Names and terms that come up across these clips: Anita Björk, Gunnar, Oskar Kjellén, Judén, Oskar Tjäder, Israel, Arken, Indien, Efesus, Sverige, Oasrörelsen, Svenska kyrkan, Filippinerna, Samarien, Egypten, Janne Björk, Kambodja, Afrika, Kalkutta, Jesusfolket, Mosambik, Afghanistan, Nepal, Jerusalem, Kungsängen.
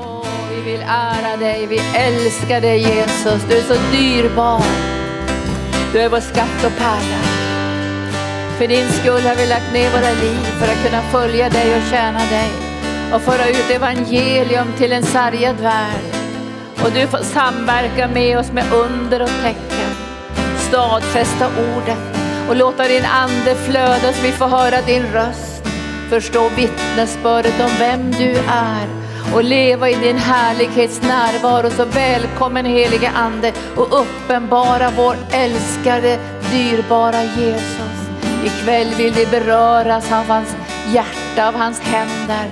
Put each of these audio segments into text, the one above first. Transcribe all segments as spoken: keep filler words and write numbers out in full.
Åh, vi vill ära dig, vi älskar dig Jesus. Du är så dyrbar. Du är vår skatt och pärla. För din skull har vi lagt ner våra liv för att kunna följa dig och tjäna dig. Och föra ut evangelium till en sargad värld. Och du får samverka med oss med under och tecken. Stadfästa ordet och låta din ande flöda så vi får höra din röst. Förstå vittnesbördet om vem du är. Och leva i din härlighets närvaro. Så välkommen helige ande och uppenbara vår älskade, dyrbara Jesus. Ikväll vill vi beröras av hans hjärta, av hans händer.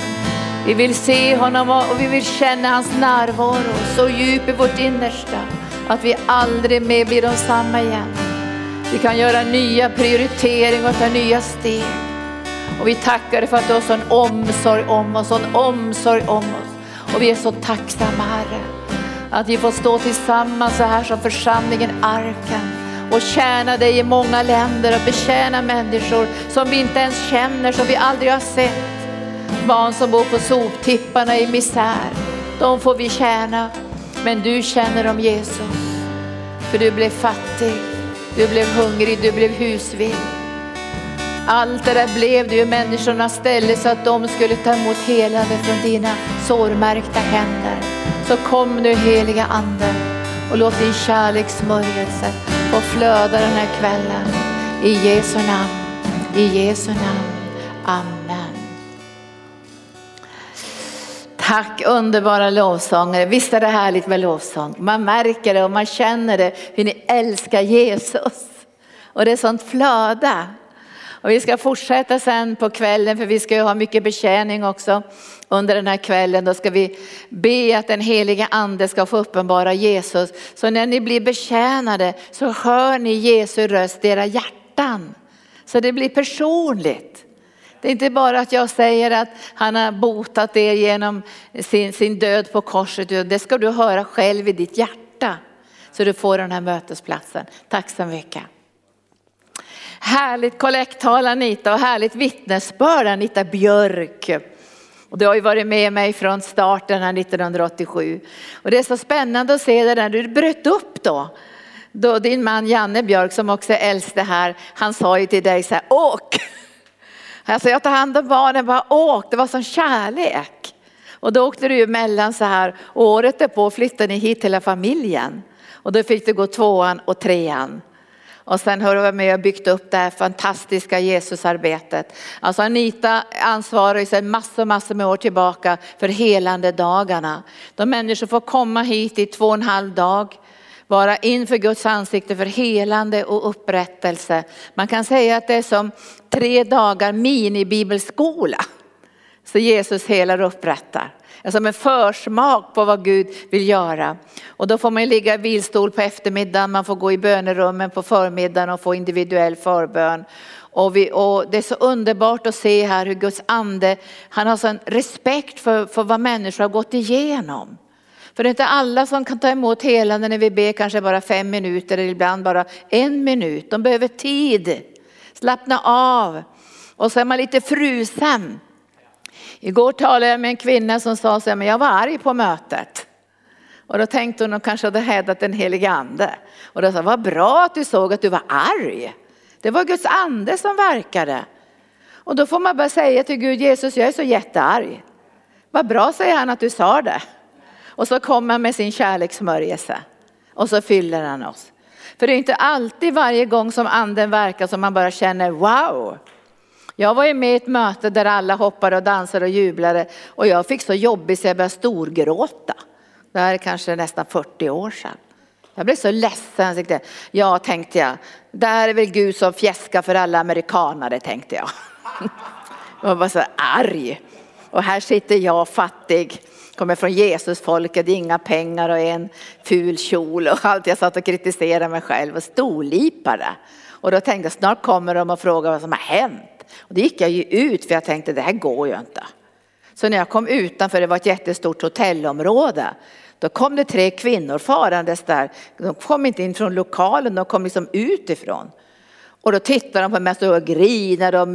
Vi vill se honom och vi vill känna hans närvaro så djup i vårt innersta att vi aldrig mer blir de samma igen. Vi kan göra nya prioriteringar och ta nya steg. Och vi tackar dig för att du har sån omsorg om oss, sån omsorg om oss. Och vi är så tacksamma, Herre, att vi får stå tillsammans så här som församlingen Arken. Och tjäna dig i många länder och betjäna människor som vi inte ens känner, som vi aldrig har sett. Barn som bor på soptipparna i misär, de får vi tjäna. Men du känner dem, Jesus. För du blev fattig, du blev hungrig, du blev husvill. Allt det där blev du i människornas ställe så att de skulle ta emot helande från dina sårmärkta händer. Så kom nu heliga anden och låt din kärlekssmörjelse få flöda den här kvällen. I Jesu namn, i Jesu namn. Amen. Tack underbara lovsångare. Visst är det härligt med lovsång. Man märker det och man känner det hur ni älskar Jesus. Och det är sånt flöda. Och vi ska fortsätta sen på kvällen, för vi ska ju ha mycket betjäning också under den här kvällen. Då ska vi be att den heliga ande ska få uppenbara Jesus. Så när ni blir betjänade så hör ni Jesu röst i era hjärtan. Så det blir personligt. Det är inte bara att jag säger att han har botat er genom sin, sin död på korset. Det ska du höra själv i ditt hjärta. Så du får den här mötesplatsen. Tack så mycket. Härligt kollektal Anita och härligt vittnesbörd Anita Björk. Och du har ju varit med mig från starten här nittonhundraåttiosju. Och det är så spännande att se det där du bröt upp då. Då din man Janne Björk, som också är äldste här, han sa ju till dig så här: åk! Alltså jag tar hand om barnen, bara åk, det var sån kärlek. Och då åkte du emellan så här, året därpå flyttade ni hit hela familjen. Och då fick du gå tvåan och trean. Och sen har du varit med och byggt upp det här fantastiska Jesusarbetet. Alltså Anita ansvarar ju sedan massor, massor med år tillbaka för helande dagarna. De människor får komma hit i två och en halv dag. Vara inför Guds ansikte för helande och upprättelse. Man kan säga att det är som tre dagar minibibelskola. Så Jesus helar och upprättar. Det är som en försmak på vad Gud vill göra. Och då får man ligga i vilstol på eftermiddagen. Man får gå i bönerummen på förmiddagen och få individuell förbön. Och, vi, och det är så underbart att se här hur Guds ande, han har sån respekt för, för vad människor har gått igenom. För det är inte alla som kan ta emot helande när vi ber, kanske bara fem minuter eller ibland bara en minut. De behöver tid. Slappna av. Och så är man lite frusen. Igår talade jag med en kvinna som sa så här: men jag var arg på mötet. Och då tänkte hon att kanske hade hädat den helige ande. Och då sa: vad bra att du såg att du var arg. Det var Guds ande som verkade. Och då får man bara säga till Gud: Jesus, jag är så jättearg. Vad bra, säger han, att du sa det. Och så kommer han med sin kärlekssmörjelse. Och så fyller han oss. För det är inte alltid varje gång som anden verkar som man bara känner wow. Jag var ju med i ett möte där alla hoppade och dansade och jublade. Och jag fick så jobbigt så jag började storgråta. Det här är kanske nästan fyrtio år sedan. Jag blev så ledsen. Ja, tänkte jag. Det här är väl Gud som fjäskar för alla amerikanare, tänkte jag. Jag var så arg. Och här sitter jag fattig. Kommer från Jesusfolket, inga pengar och en ful kjol och allt. Jag satt och kritiserade mig själv och storlipade. Och då tänkte jag, snart kommer de och frågar vad som har hänt. Och det gick jag ju ut, för jag tänkte, det här går ju inte. Så när jag kom utanför, det var ett jättestort hotellområde. Då kom det tre kvinnor farandes där. De kom inte in från lokalen, de kom liksom utifrån. Och då tittade de på mig och grinade och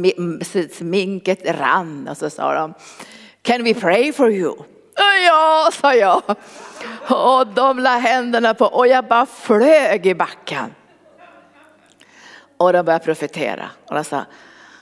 sminket rann. Och så sa de: can we pray for you? Ja, sa jag. Och de la händerna på och jag bara flög i backen. Och de började profetera. Och de sa...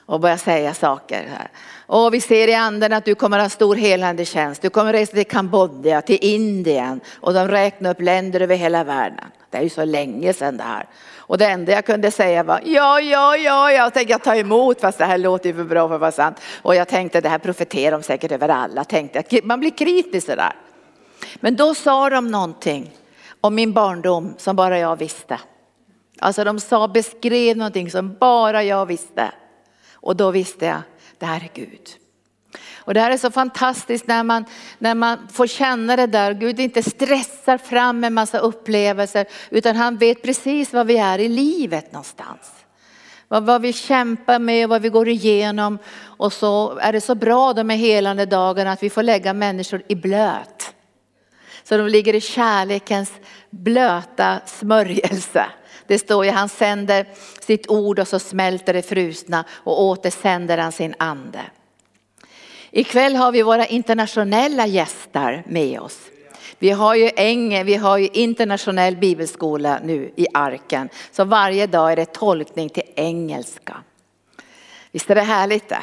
Och börja säga saker här. Och vi ser i anden att du kommer ha stor helande tjänst. Du kommer resa till Kambodja, till Indien. Och de räknar upp länder över hela världen. Det är ju så länge sedan det här. Och det enda jag kunde säga var ja, ja, ja. Jag tänkte jag tar emot fast det här låter ju för bra för att vara sant. Och jag tänkte det här profeterar de säkert över alla. Tänkte att man blir kritisk sådär. Men då sa de någonting om min barndom som bara jag visste. Alltså de sa, beskrev någonting som bara jag visste. Och då visste jag, det här är Gud. Och det här är så fantastiskt när man, när man får känna det där. Gud inte stressar fram en massa upplevelser. Utan han vet precis vad vi är i livet någonstans. Vad, vad vi kämpar med och vad vi går igenom. Och så är det så bra de här helande dagarna att vi får lägga människor i blöt. Så de ligger i kärlekens blöta smörjelse. Det står ju han sänder sitt ord och så smälter det frusna och återsänder han sin ande. Ikväll har vi våra internationella gäster med oss. Vi har ju Enge, vi har ju internationell bibelskola nu i Arken. Så varje dag är det tolkning till engelska. Visst är det härligt det?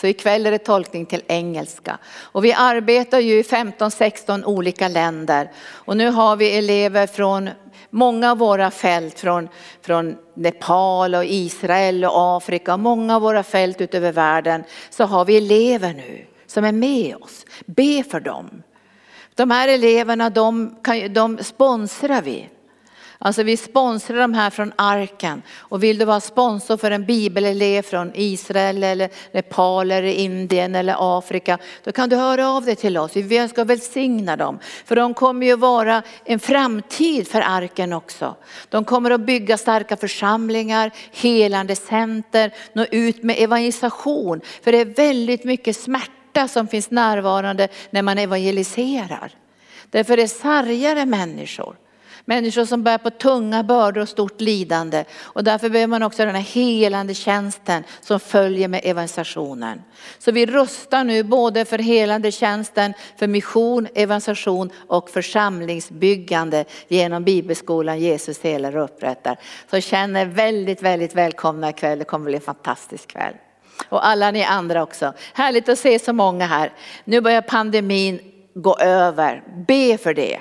Så ikväll är det tolkning till engelska. Och vi arbetar ju i femton sexton olika länder. Och nu har vi elever från många av våra fält. Från, från Nepal och Israel och Afrika. Många av våra fält utöver världen. Så har vi elever nu som är med oss. Be för dem. De här eleverna, de, kan, de sponsrar vi. Alltså vi sponsrar de här från Arken. Och vill du vara sponsor för en bibelelev från Israel eller Nepal eller Indien eller Afrika. Då kan du höra av dig till oss. Vi önskar välsigna dem. För de kommer ju vara en framtid för Arken också. De kommer att bygga starka församlingar, helande center. Nå ut med evangelisation. För det är väldigt mycket smärta som finns närvarande när man evangeliserar. Därför är sargare människor. Människor som bär på tunga bördor och stort lidande. Och därför behöver man också den här helande tjänsten som följer med evangelisationen. Så vi rustar nu både för helande tjänsten, för mission, evangelisation och församlingsbyggande genom bibelskolan Jesus helar och upprättar. Så känner väldigt, väldigt välkomna ikväll. Det kommer bli en fantastisk kväll. Och alla ni andra också. Härligt att se så många här. Nu börjar pandemin gå över. Be för det.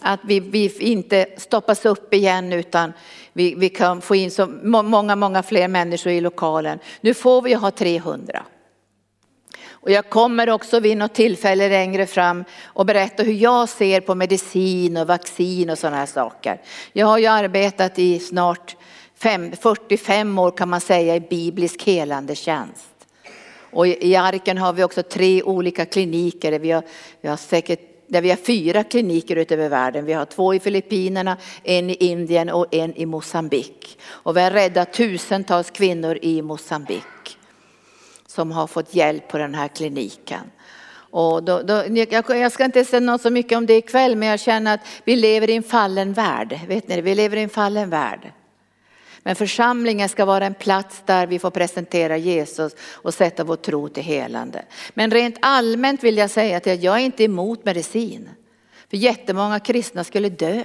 Att vi, vi inte stoppas upp igen utan vi, vi kan få in så många, många fler människor i lokalen. Nu får vi ha trehundra. Och jag kommer också vid något tillfälle längre fram och berätta hur jag ser på medicin och vaccin och sådana här saker. Jag har ju arbetat i snart fem, fyrtiofem år kan man säga i biblisk helande tjänst. Och i Arken har vi också tre olika kliniker. Vi har, vi har säkert Där vi har fyra kliniker utöver världen. Vi har två i Filippinerna, en i Indien och en i Mosambik. Och vi har räddat tusentals kvinnor i Mosambik som har fått hjälp på den här kliniken. Och då, då, jag ska inte säga något så mycket om det ikväll, men jag känner att vi lever i en fallen värld. Vet ni, vi lever i en fallen värld. Men församlingen ska vara en plats där vi får presentera Jesus och sätta vår tro till helande. Men rent allmänt vill jag säga att jag är inte emot medicin. För jättemånga kristna skulle dö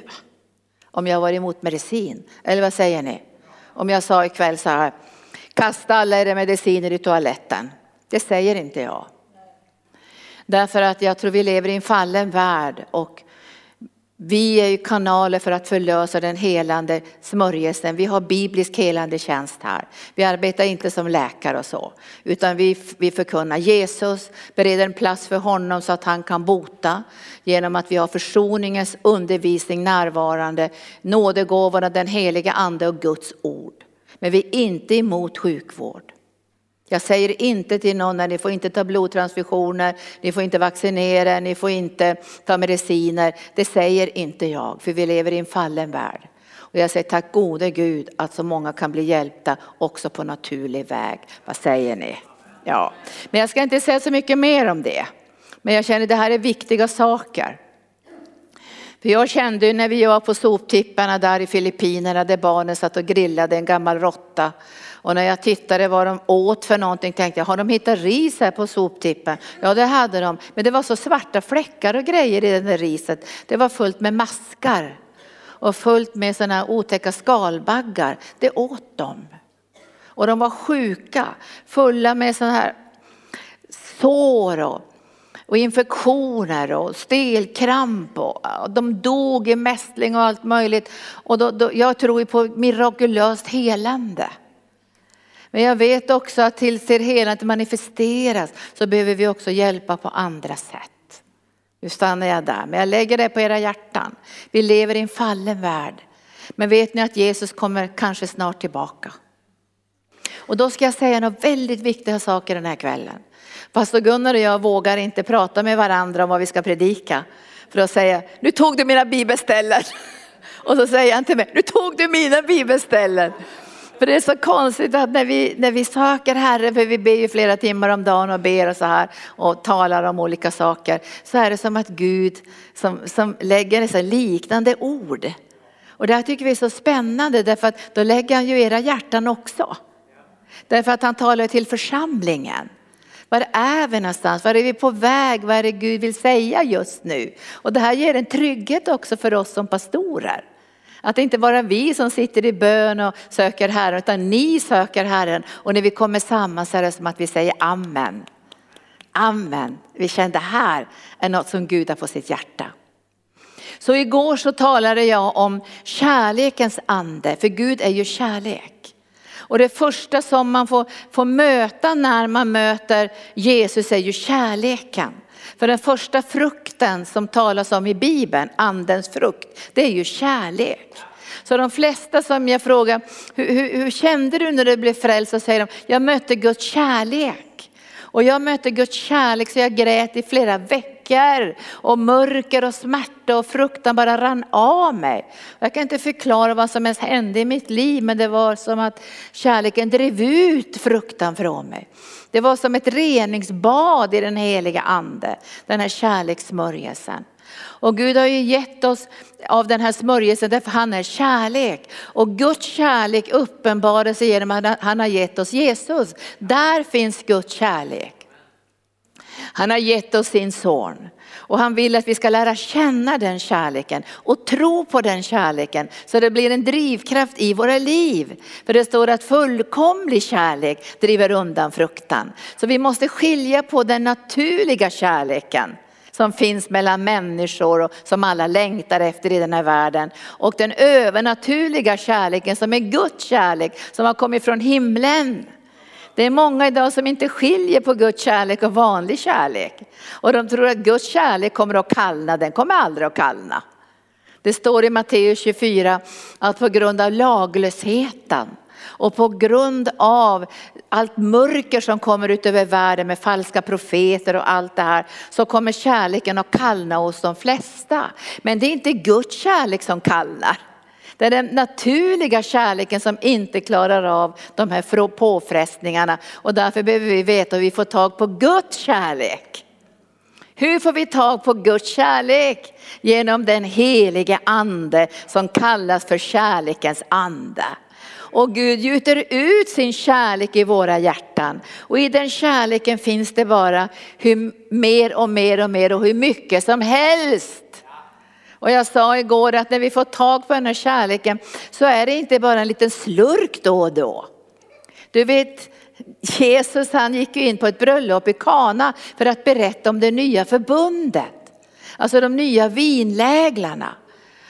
om jag var emot medicin. Eller vad säger ni? Om jag sa ikväll så här, kasta alla era mediciner i toaletten. Det säger inte jag. Därför att jag tror vi lever i en fallen värld och... Vi är ju kanaler för att förlösa den helande smörjelsen. Vi har biblisk helande tjänst här. Vi arbetar inte som läkare och så. Utan vi, vi förkunnar Jesus. Bereder en plats för honom så att han kan bota. Genom att vi har försoningens undervisning närvarande. Nådegåvorna, den heliga ande och Guds ord. Men vi är inte emot sjukvård. Jag säger inte till någon att ni får inte ta blodtransfusioner, ni får inte vaccinera, ni får inte ta mediciner. Det säger inte jag, för vi lever i en fallen värld. Och jag säger tack gode Gud att så många kan bli hjälpta också på naturlig väg. Vad säger ni? Ja. Men jag ska inte säga så mycket mer om det. Men jag känner att det här är viktiga saker. För jag kände ju när vi var på soptipparna där i Filippinerna där barnen satt och grillade en gammal råtta. Och när jag tittade vad de åt för någonting tänkte jag, har de hittat ris här på soptippen? Ja, det hade de. Men det var så svarta fläckar och grejer i det där riset. Det var fullt med maskar. Och fullt med sådana här otäcka skalbaggar. Det åt dem. Och de var sjuka. Fulla med sådana här sår och, och infektioner och stelkramp. Och, och de dog i mässling och allt möjligt. Och då, då, jag tror på mirakulöst helande. Men jag vet också att tills det helande manifesteras så behöver vi också hjälpa på andra sätt. Nu stannar jag där, men jag lägger det på era hjärtan. Vi lever i en fallen värld. Men vet ni att Jesus kommer kanske snart tillbaka? Och då ska jag säga några väldigt viktiga saker den här kvällen. Pastor Gunnar och jag vågar inte prata med varandra om vad vi ska predika. För att säga, nu tog du mina bibelställen. Och så säger han till mig, nu tog du mina bibelställen. För det är så konstigt att när vi, när vi söker Herre, för vi ber ju flera timmar om dagen och ber och så här och talar om olika saker. Så är det som att Gud som, som lägger så liknande ord. Och det här tycker vi är så spännande därför att då lägger han ju era hjärtan också. Därför att han talar till församlingen. Var är vi någonstans? Var är vi på väg? Vad är det Gud vill säga just nu? Och det här ger en trygghet också för oss som pastorer. Att det inte bara vi som sitter i bön och söker Herren, utan ni söker Herren. Och när vi kommer samman så är det som att vi säger amen. Amen. Vi känner det här är något som Gud har på sitt hjärta. Så igår så talade jag om kärlekens ande. För Gud är ju kärlek. Och det första som man får, får möta när man möter Jesus är ju kärleken. För den första frukten som talas om i Bibeln, andens frukt, det är ju kärlek. Så de flesta som jag frågar, hur, hur, hur kände du när du blev frälst? Så säger de, jag mötte Guds kärlek. Och jag mötte Guds kärlek så jag grät i flera veckor. Och mörker och smärta och fruktan bara rann av mig. Jag kan inte förklara vad som ens hände i mitt liv. Men det var som att kärleken drev ut fruktan från mig. Det var som ett reningsbad i den heliga ande. Den här kärlekssmörjelsen. Och Gud har ju gett oss av den här smörjelsen därför han är kärlek. Och Guds kärlek uppenbarar sig genom att han har gett oss Jesus. Där finns Guds kärlek. Han har gett oss sin son. Och han vill att vi ska lära känna den kärleken. Och tro på den kärleken. Så det blir en drivkraft i våra liv. För det står att fullkomlig kärlek driver undan fruktan. Så vi måste skilja på den naturliga kärleken. Som finns mellan människor och som alla längtar efter i den här världen. Och den övernaturliga kärleken som är Guds kärlek. Som har kommit från himlen. Det är många idag som inte skiljer på Guds kärlek och vanlig kärlek. Och de tror att Guds kärlek kommer att kallna. Den kommer aldrig att kallna. Det står i Matteus tjugofyra att på grund av laglösheten och på grund av allt mörker som kommer ut över världen med falska profeter och allt det här så kommer kärleken att kallna hos de flesta. Men det är inte Guds kärlek som kallnar. Det är den naturliga kärleken som inte klarar av de här påfrestningarna. Och därför behöver vi veta hur vi får tag på Guds kärlek. Hur får vi tag på Guds kärlek? Genom den heliga ande som kallas för kärlekens ande. Och Gud gjuter ut sin kärlek i våra hjärtan. Och i den kärleken finns det bara hur, mer och mer och mer och hur mycket som helst. Och jag sa igår att när vi får tag på den här kärleken så är det inte bara en liten slurk då och då. Du vet, Jesus han gick ju in på ett bröllop i Kana för att berätta om det nya förbundet. Alltså de nya vinläglarna.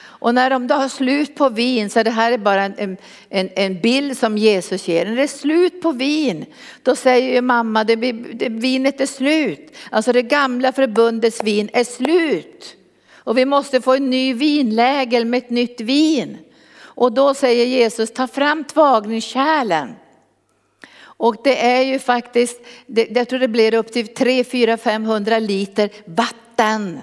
Och när de då har slut på vin så det här är bara en, en, en bild som Jesus ger. När det är slut på vin då säger ju mamma det, det, vinet är slut. Alltså det gamla förbundets vin är slut. Och vi måste få en ny vinlägel med ett nytt vin. Och då säger Jesus, ta fram tvagningskärlen. Och det är ju faktiskt, det, jag tror det blir upp till tre, fyra, femhundra liter vatten.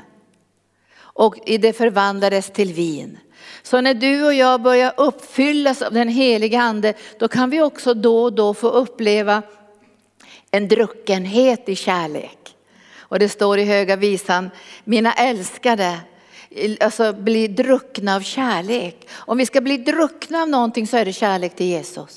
Och det förvandlades till vin. Så när du och jag börjar uppfyllas av den heliga ande, då kan vi också då och då få uppleva en druckenhet i kärlek. Och det står i Höga visan, mina älskade, alltså bli druckna av kärlek. Om vi ska bli druckna av någonting så är det kärlek till Jesus.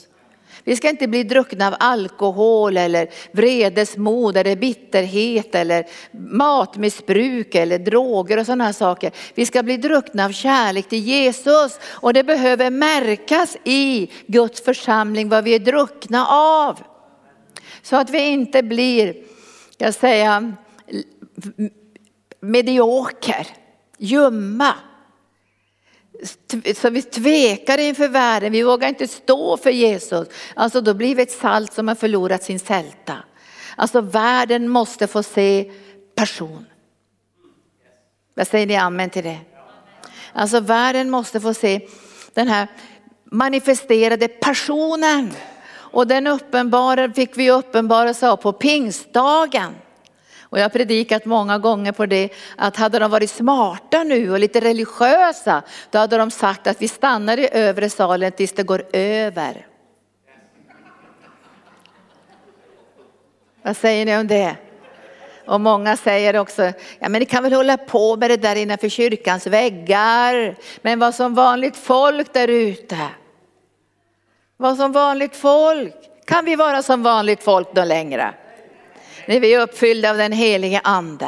Vi ska inte bli druckna av alkohol eller vredesmod eller bitterhet eller matmissbruk eller droger och sådana saker. Vi ska bli druckna av kärlek till Jesus, och det behöver märkas i Guds församling vad vi är druckna av. Så att vi inte blir, jag säger, medioker, ljumma. Så vi tvekar inför världen, vi vågar inte stå för Jesus. Alltså då blir vi ett salt som har förlorat sin sälta. Alltså världen måste få se person. Vad säger ni amen till det? Alltså världen måste få se den här manifesterade personen. Och den uppenbara fick vi uppenbara på pingstdagen. Och jag har predikat många gånger på det, att hade de varit smarta nu och lite religiösa, då hade de sagt att vi stannar i övre salen tills det går över. Vad säger ni om det? Och många säger också, ja men ni kan väl hålla på med det där innanför kyrkans väggar. Men vad som vanligt folk där ute. Vad som vanligt folk. Kan vi vara som vanligt folk då längre? När vi är uppfyllda av den helige ande.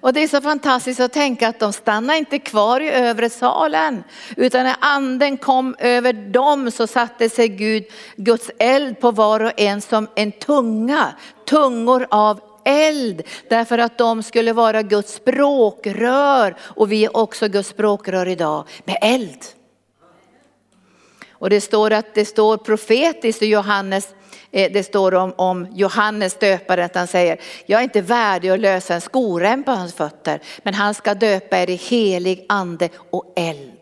Och det är så fantastiskt att tänka att de stannar inte kvar i övre salen. Utan när anden kom över dem så satte sig Gud, Guds eld på var och en som en tunga. Tungor av eld. Därför att de skulle vara Guds språkrör. Och vi är också Guds språkrör idag med eld. Och det står att det står profetiskt i Johannes. Det står om, om Johannes döparen att han säger, jag är inte värdig att lösa en skorem på hans fötter. Men han ska döpa er i helig ande och eld.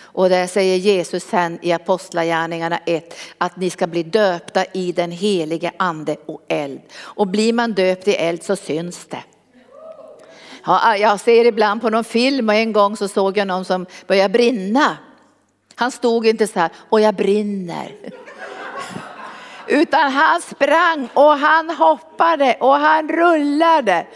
Och där säger Jesus sen i Apostlagärningarna ett att ni ska bli döpta i den helige ande och eld. Och blir man döpt i eld så syns det. Ja, jag ser ibland på någon film, och en gång så såg jag någon som började brinna. Han stod inte så här, och jag brinner. Utan han sprang och han hoppade och han rullade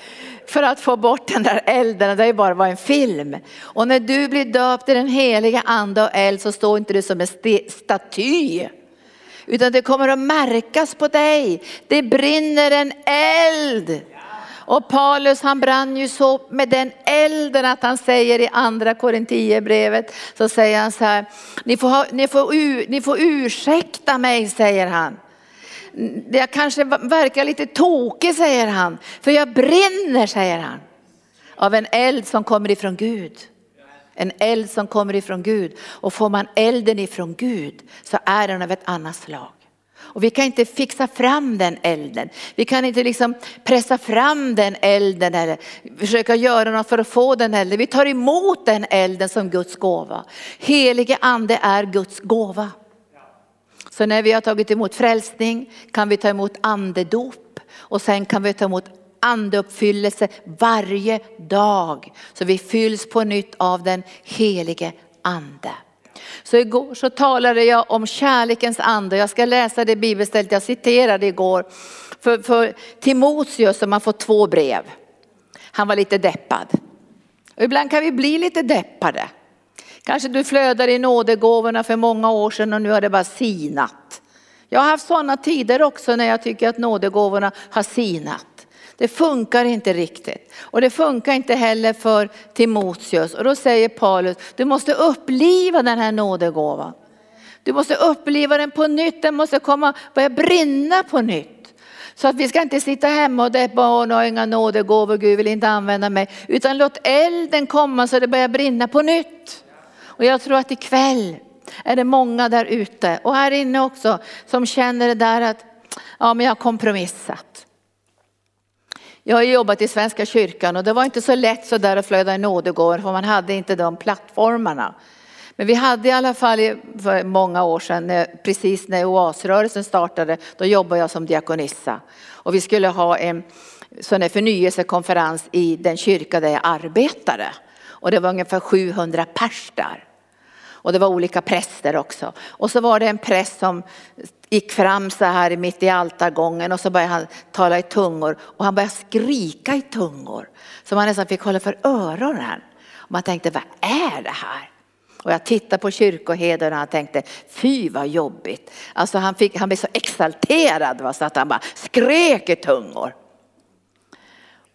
för att få bort den där elden. Det bara var en film. Och när du blir döpt i den heliga ande och eld så står inte du som en staty. Utan det kommer att märkas på dig. Det brinner en eld. Och Paulus han brann ju så med den elden att han säger i andra Korinthierbrevet. Så säger han så här. Ni får, ha, ni, får u, ni får ursäkta mig, säger han. Jag kanske verkar lite tokig, säger han. För jag brinner, säger han. Av en eld som kommer ifrån Gud. En eld som kommer ifrån Gud. Och får man elden ifrån Gud så är den av ett annat slag. Och vi kan inte fixa fram den elden. Vi kan inte liksom pressa fram den elden eller försöka göra något för att få den elden. Vi tar emot den elden som Guds gåva. Helige ande är Guds gåva. Så när vi har tagit emot frälsning kan vi ta emot andedop. Och sen kan vi ta emot andeuppfyllelse varje dag. Så vi fylls på nytt av den helige ande. Så igår så talade jag om kärlekens ande. Jag ska läsa det bibelstället jag citerade igår. För, för Timoteus som har fått två brev. Han var lite deppad. Och ibland kan vi bli lite deppade. Kanske du flödar i nådegåvorna för många år sedan och nu har det bara sinat. Jag har haft sådana tider också när jag tycker att nådegåvorna har sinat. Det funkar inte riktigt. Och det funkar inte heller för Timoteus. Och då säger Paulus, du måste uppliva den här nådegåvan. Du måste uppliva den på nytt. Den måste komma, börja brinna på nytt. Så att vi ska inte sitta hemma och deppa och inga nådegåvor. Gud vill inte använda mig. Utan låt elden komma så det börjar brinna på nytt. Och jag tror att ikväll är det många där ute. Och här inne också som känner det där att ja, men jag har kompromissat. Jag har jobbat i Svenska kyrkan och det var inte så lätt så där att flöda i nådegåvor, för man hade inte de plattformarna. Men vi hade i alla fall för många år sedan, precis när Oasrörelsen startade, då jobbade jag som diakonissa. Och vi skulle ha en sån här förnyelsekonferens i den kyrka där jag arbetade. Och det var ungefär sjuhundra pers där. Och det var olika präster också. Och så var det en präst som gick fram så här mitt i altargången och så började han tala i tungor. Och han började skrika i tungor. Så man nästan fick hålla för öronen. Och man tänkte, vad är det här? Och jag tittade på kyrkoherden och han tänkte, fy vad jobbigt. Alltså han, fick, han blev så exalterad va, så att han bara skrek i tungor.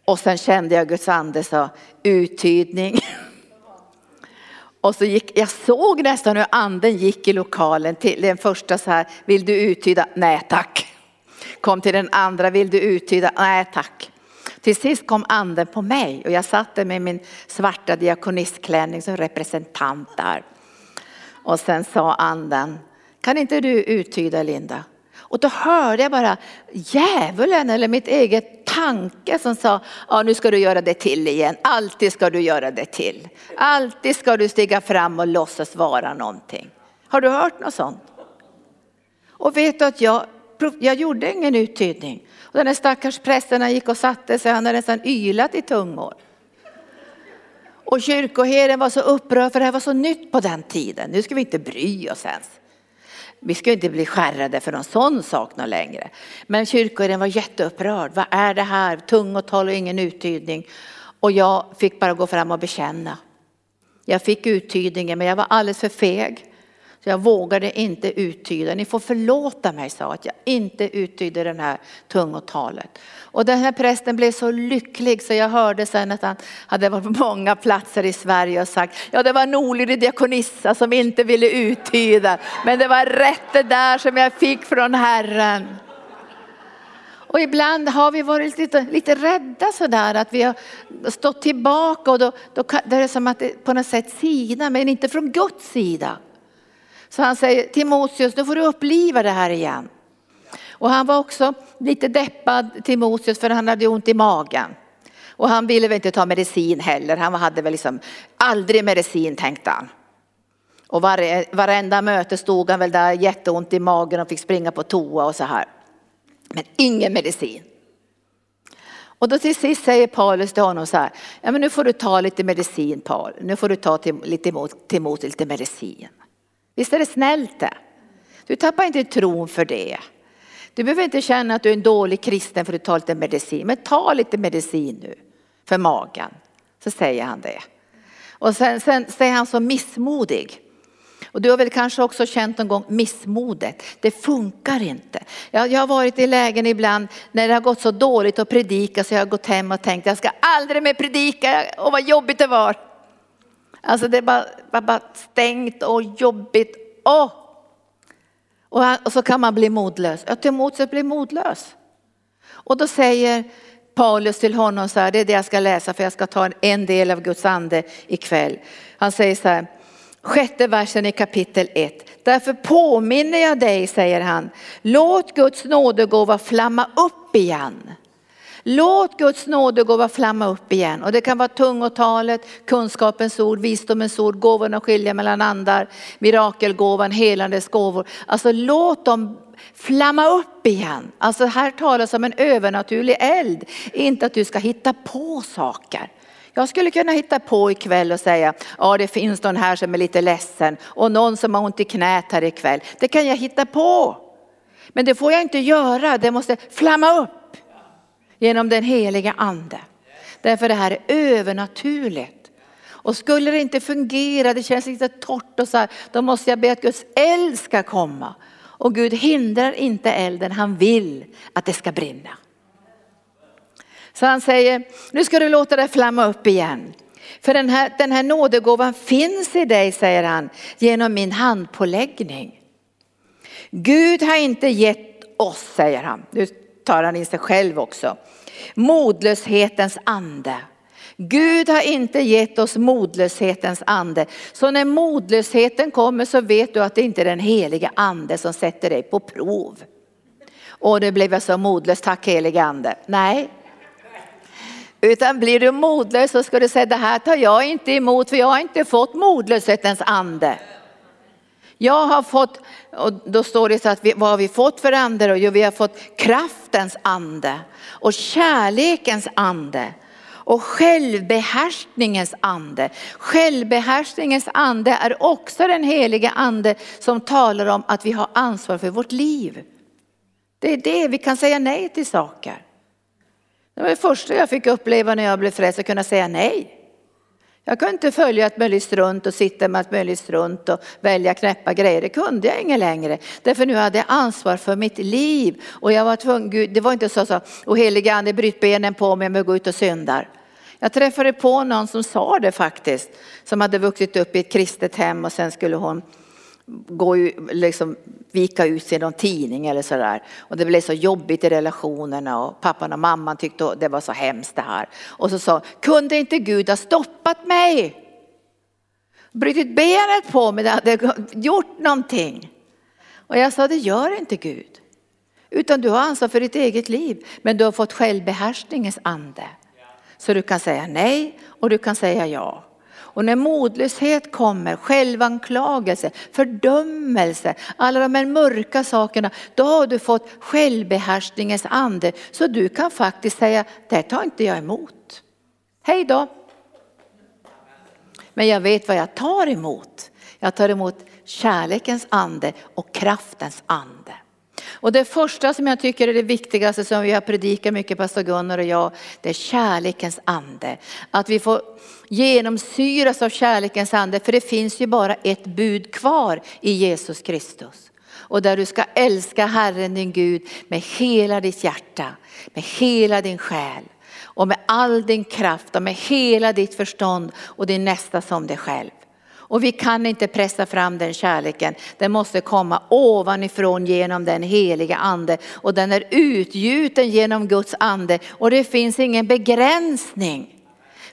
Och sen kände jag Guds ande sa, uttydning. Och så gick, jag såg nästan hur anden gick i lokalen till den första så här, vill du uttyda? Nej tack. Kom till den andra, vill du uttyda? Nej tack. Till sist kom anden på mig och jag satt där med min svarta diakonistklänning som representant där. Och sen sa anden, kan inte du uttyda Linda? Och då hörde jag bara djävulen eller mitt eget tanke som sa, ja nu ska du göra det till igen. Alltid ska du göra det till. Alltid ska du stiga fram och låtsas vara någonting. Har du hört något sånt? Och vet du att jag, jag gjorde ingen uttydning. Och den här stackars prästerna gick och satte sig. Han hade nästan ylat i tungor. Och kyrkoherden var så upprörd för det här var så nytt på den tiden. Nu ska vi inte bry oss ens. Vi ska inte bli skärrade för någon sån sak någon längre. Men kyrkoherden var jätteupprörd. Vad är det här? Tungotal och ingen uttydning. Och jag fick bara gå fram och bekänna. Jag fick uttydningen men jag var alldeles för feg. Så jag vågade inte uttyda. Ni får förlåta mig, sa att jag inte uttydde den här tungotalet. Och den här prästen blev så lycklig så jag hörde sen att han hade varit på många platser i Sverige och sagt ja det var en olydig diakonissa som inte ville uttyda. Men det var rätt det där som jag fick från Herren. Och ibland har vi varit lite, lite rädda sådär att vi har stått tillbaka och då, då det är som att det på något sätt sida men inte från Guds sida. Så han säger, Timoteus, nu får du uppliva det här igen. Och han var också lite deppad, Timoteus, för han hade ont i magen. Och han ville väl inte ta medicin heller. Han hade väl liksom aldrig medicin, tänkte han. Och var, varenda möte stod han väl där, jätteont i magen och fick springa på toa och så här. Men ingen medicin. Och då till sist säger Paulus till honom så här, ja men nu får du ta lite medicin, Paul. Nu får du ta till, lite emot, till emot lite medicin. Visst är det snällt det? Du tappar inte tron för det. Du behöver inte känna att du är en dålig kristen för att du tar lite medicin. Men ta lite medicin nu för magen. Så säger han det. Och sen, sen säger han så missmodig. Och du har väl kanske också känt någon gång missmodet. Det funkar inte. Jag, jag har varit i lägen ibland när det har gått så dåligt att predika så jag har gått hem och tänkt jag ska aldrig mer predika och vad jobbigt det var. Alltså det var bara, bara stängt och jobbigt. Åh! Och, och så kan man bli modlös. Jag till motsätt blir modlös. Och då säger Paulus till honom så här. Det är det jag ska läsa för jag ska ta en del av Guds ande ikväll. Han säger så här. Sjätte versen i kapitel ett. Därför påminner jag dig, säger han. Låt Guds nådegåva flamma upp igen. Låt Guds nådegåva flamma upp igen. Och det kan vara tungotalet, kunskapens ord, visdomens ord, gåvorna skilja mellan andar, mirakelgåvan, helandes gåvor. Alltså låt dem flamma upp igen. Alltså här talas om en övernaturlig eld. Inte att du ska hitta på saker. Jag skulle kunna hitta på ikväll och säga, ja det finns någon här som är lite ledsen och någon som har ont i knät här ikväll. Det kan jag hitta på. Men det får jag inte göra. Det måste flamma upp. Genom den heliga ande. Därför det här är övernaturligt. Och skulle det inte fungera, det känns lite torrt och så här, då måste jag be att Guds eld ska komma. Och Gud hindrar inte elden, han vill att det ska brinna. Så han säger, nu ska du låta det flamma upp igen. För den här, den här nådegåvan finns i dig, säger han, genom min handpåläggning. Gud har inte gett oss, säger han. Nu tar han in sig själv också. Modlöshetens ande. Gud har inte gett oss modlöshetens ande. Så när modlösheten kommer så vet du att det inte är den heliga ande som sätter dig på prov. Och nu blev jag så modlös, tack heliga ande. Nej. Utan blir du modlös så ska du säga det här tar jag inte emot för jag har inte fått modlöshetens ande. Jag har fått, och då står det så att vi, vad har vi fått för ande då? Jo, vi har fått kraftens ande och kärlekens ande och självbehärskningens ande. Självbehärskningens ande är också den heliga ande som talar om att vi har ansvar för vårt liv. Det är det vi kan säga nej till saker. Det var det första jag fick uppleva när jag blev frälst att kunna säga nej. Jag kunde inte följa ett möjligt runt och sitta med ett möjligt runt och välja knäppa grejer. Det kunde jag ingen längre. Därför nu hade jag ansvar för mitt liv. Och jag var tvungen, Gud, det var inte så så. Och heliga ande bryt benen på mig och gå ut och syndar. Jag träffade på någon som sa det faktiskt. Som hade vuxit upp i ett kristet hem och sen skulle hon gå, liksom, vika ut sig i någon tidning eller sådär. Och det blev så jobbigt i relationerna och pappan och mamman tyckte att det var så hemskt det här. Och så sa, kunde inte Gud ha stoppat mig? Brutit benet på mig, det hade gjort någonting. Och jag sa, det gör inte Gud. Utan du har ansvar för ditt eget liv. Men du har fått självbehärskningens ande. Så du kan säga nej och du kan säga ja. Och när modlöshet kommer, självanklagelse, fördömelse, alla de här mörka sakerna, då har du fått självbehärskningens ande. Så du kan faktiskt säga, det tar inte jag emot. Hej då. Men jag vet vad jag tar emot. Jag tar emot kärlekens ande och kraftens ande. Och det första som jag tycker är det viktigaste som vi har predikat mycket, pastor Gunnar och jag, det är kärlekens ande. Att vi får genomsyras av kärlekens ande, för det finns ju bara ett bud kvar i Jesus Kristus. Och där du ska älska Herren din Gud med hela ditt hjärta, med hela din själ och med all din kraft och med hela ditt förstånd och din nästa som dig själv. Och vi kan inte pressa fram den kärleken. Den måste komma ovanifrån genom den heliga ande. Och den är utgjuten genom Guds ande. Och det finns ingen begränsning.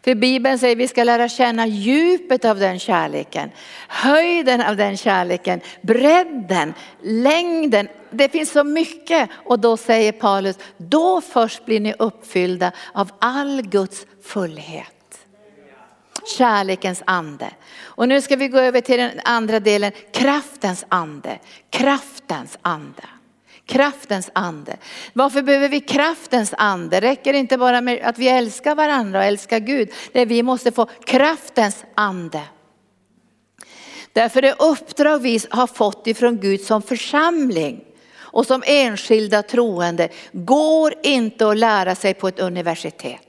För Bibeln säger att vi ska lära känna djupet av den kärleken. Höjden av den kärleken. Bredden. Längden. Det finns så mycket. Och då säger Paulus, då först blir ni uppfyllda av all Guds fullhet. Kärlekens ande. Och nu ska vi gå över till den andra delen. Kraftens ande. Kraftens ande. Kraftens ande. Varför behöver vi kraftens ande? Räcker det inte bara med att vi älskar varandra och älskar Gud? Nej, vi måste få kraftens ande. Därför det uppdrag vi har fått ifrån Gud som församling och som enskilda troende går inte att lära sig på ett universitet.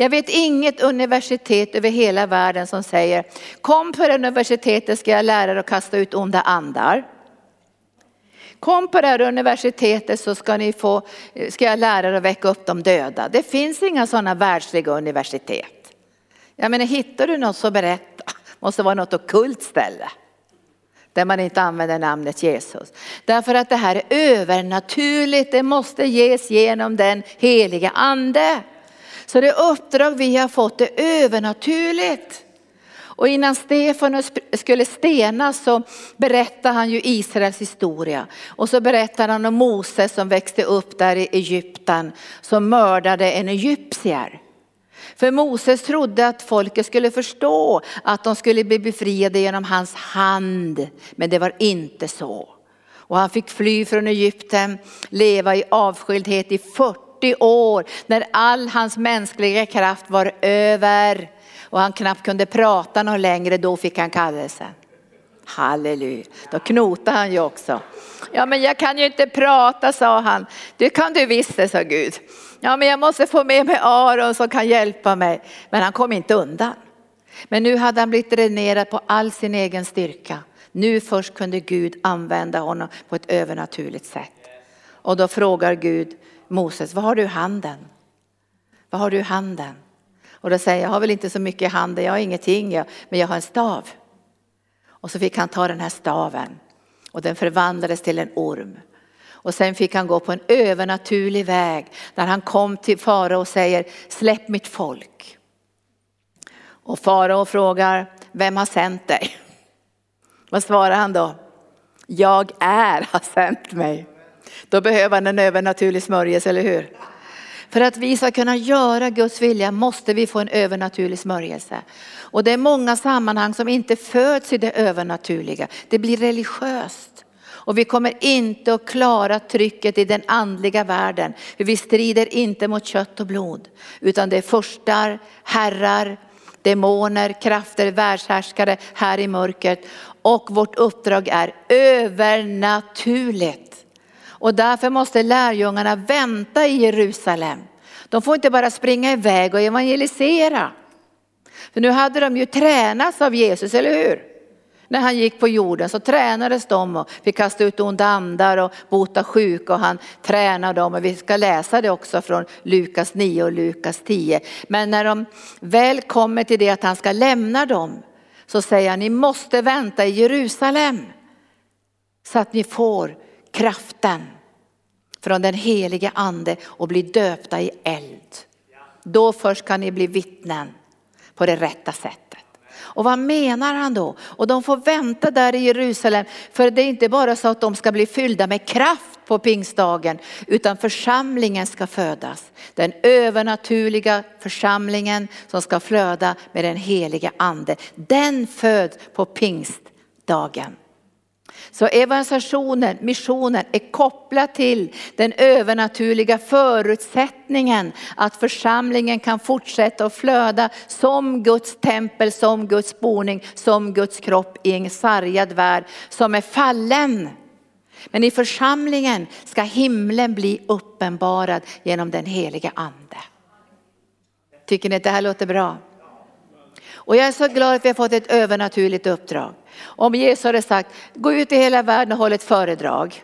Jag vet inget universitet över hela världen som säger, kom på universitetet ska jag lära er att kasta ut onda andar. Kom på det här universitetet så ska ni få, ska jag lära er att väcka upp de döda. Det finns inga sådana världsliga universitet. Jag menar, hittar du något så berätta. Måste vara något ockult ställe. Där man inte använder namnet Jesus. Därför att det här är övernaturligt. Det måste ges genom den heliga ande. Så det uppdrag vi har fått är övernaturligt. Och innan Stefanus skulle stenas så berättar han ju Israels historia. Och så berättar han om Moses som växte upp där i Egypten. Som mördade en egyptier. För Moses trodde att folket skulle förstå att de skulle bli befriade genom hans hand. Men det var inte så. Och han fick fly från Egypten. Leva i avskildhet i fyrtio år när all hans mänskliga kraft var över och han knappt kunde prata någon längre, då fick han kallelsen. Halleluja. Då knotade han ju också. Ja, men jag kan ju inte prata, sa han. Det kan du visst, sa Gud. Ja, men jag måste få med mig Aron som kan hjälpa mig. Men han kom inte undan. Men nu hade han blivit dränerad på all sin egen styrka. Nu först kunde Gud använda honom på ett övernaturligt sätt. Och då frågar Gud Moses, vad har du i handen? Vad har du i handen? Och då säger jag, jag har väl inte så mycket i handen, jag har ingenting, jag, men jag har en stav. Och så fick han ta den här staven. Och den förvandlades till en orm. Och sen fick han gå på en övernaturlig väg. När han kom till farao och säger, släpp mitt folk. Och farao frågar, vem har sänt dig? Vad svarar han då? Jag är, har sänt mig. Då behöver han en övernaturlig smörjelse, eller hur? För att vi ska kunna göra Guds vilja måste vi få en övernaturlig smörjelse. Och det är många sammanhang som inte föds i det övernaturliga. Det blir religiöst. Och vi kommer inte att klara trycket i den andliga världen. För vi strider inte mot kött och blod. Utan det är förstar, herrar, demoner, krafter, världshärskare här i mörkret. Och vårt uppdrag är övernaturligt. Och därför måste lärjungarna vänta i Jerusalem. De får inte bara springa iväg och evangelisera. För nu hade de ju tränats av Jesus, eller hur? När han gick på jorden så tränades de och vi kastade ut onda andar och bota sjuka och han tränade dem. Och vi ska läsa det också från Lukas nio och Lukas tio. Men när de väl kommer till det att han ska lämna dem så säger han, ni måste vänta i Jerusalem så att ni får kraften från den helige ande och blir döpta i eld. Då först kan ni bli vittnen på det rätta sättet. Och vad menar han då? Och de får vänta där i Jerusalem. För det är inte bara så att de ska bli fyllda med kraft på pingstdagen. Utan församlingen ska födas. Den övernaturliga församlingen som ska flöda med den heliga ande. Den föds på pingstdagen. Så evangelisationen, missionen är kopplad till den övernaturliga förutsättningen att församlingen kan fortsätta att flöda som Guds tempel, som Guds boning, som Guds kropp i en sargad värld som är fallen. Men i församlingen ska himlen bli uppenbarad genom den heliga ande. Tycker ni att det här låter bra? Och jag är så glad att vi har fått ett övernaturligt uppdrag. Om Jesus hade sagt, gå ut i hela världen och håll ett föredrag.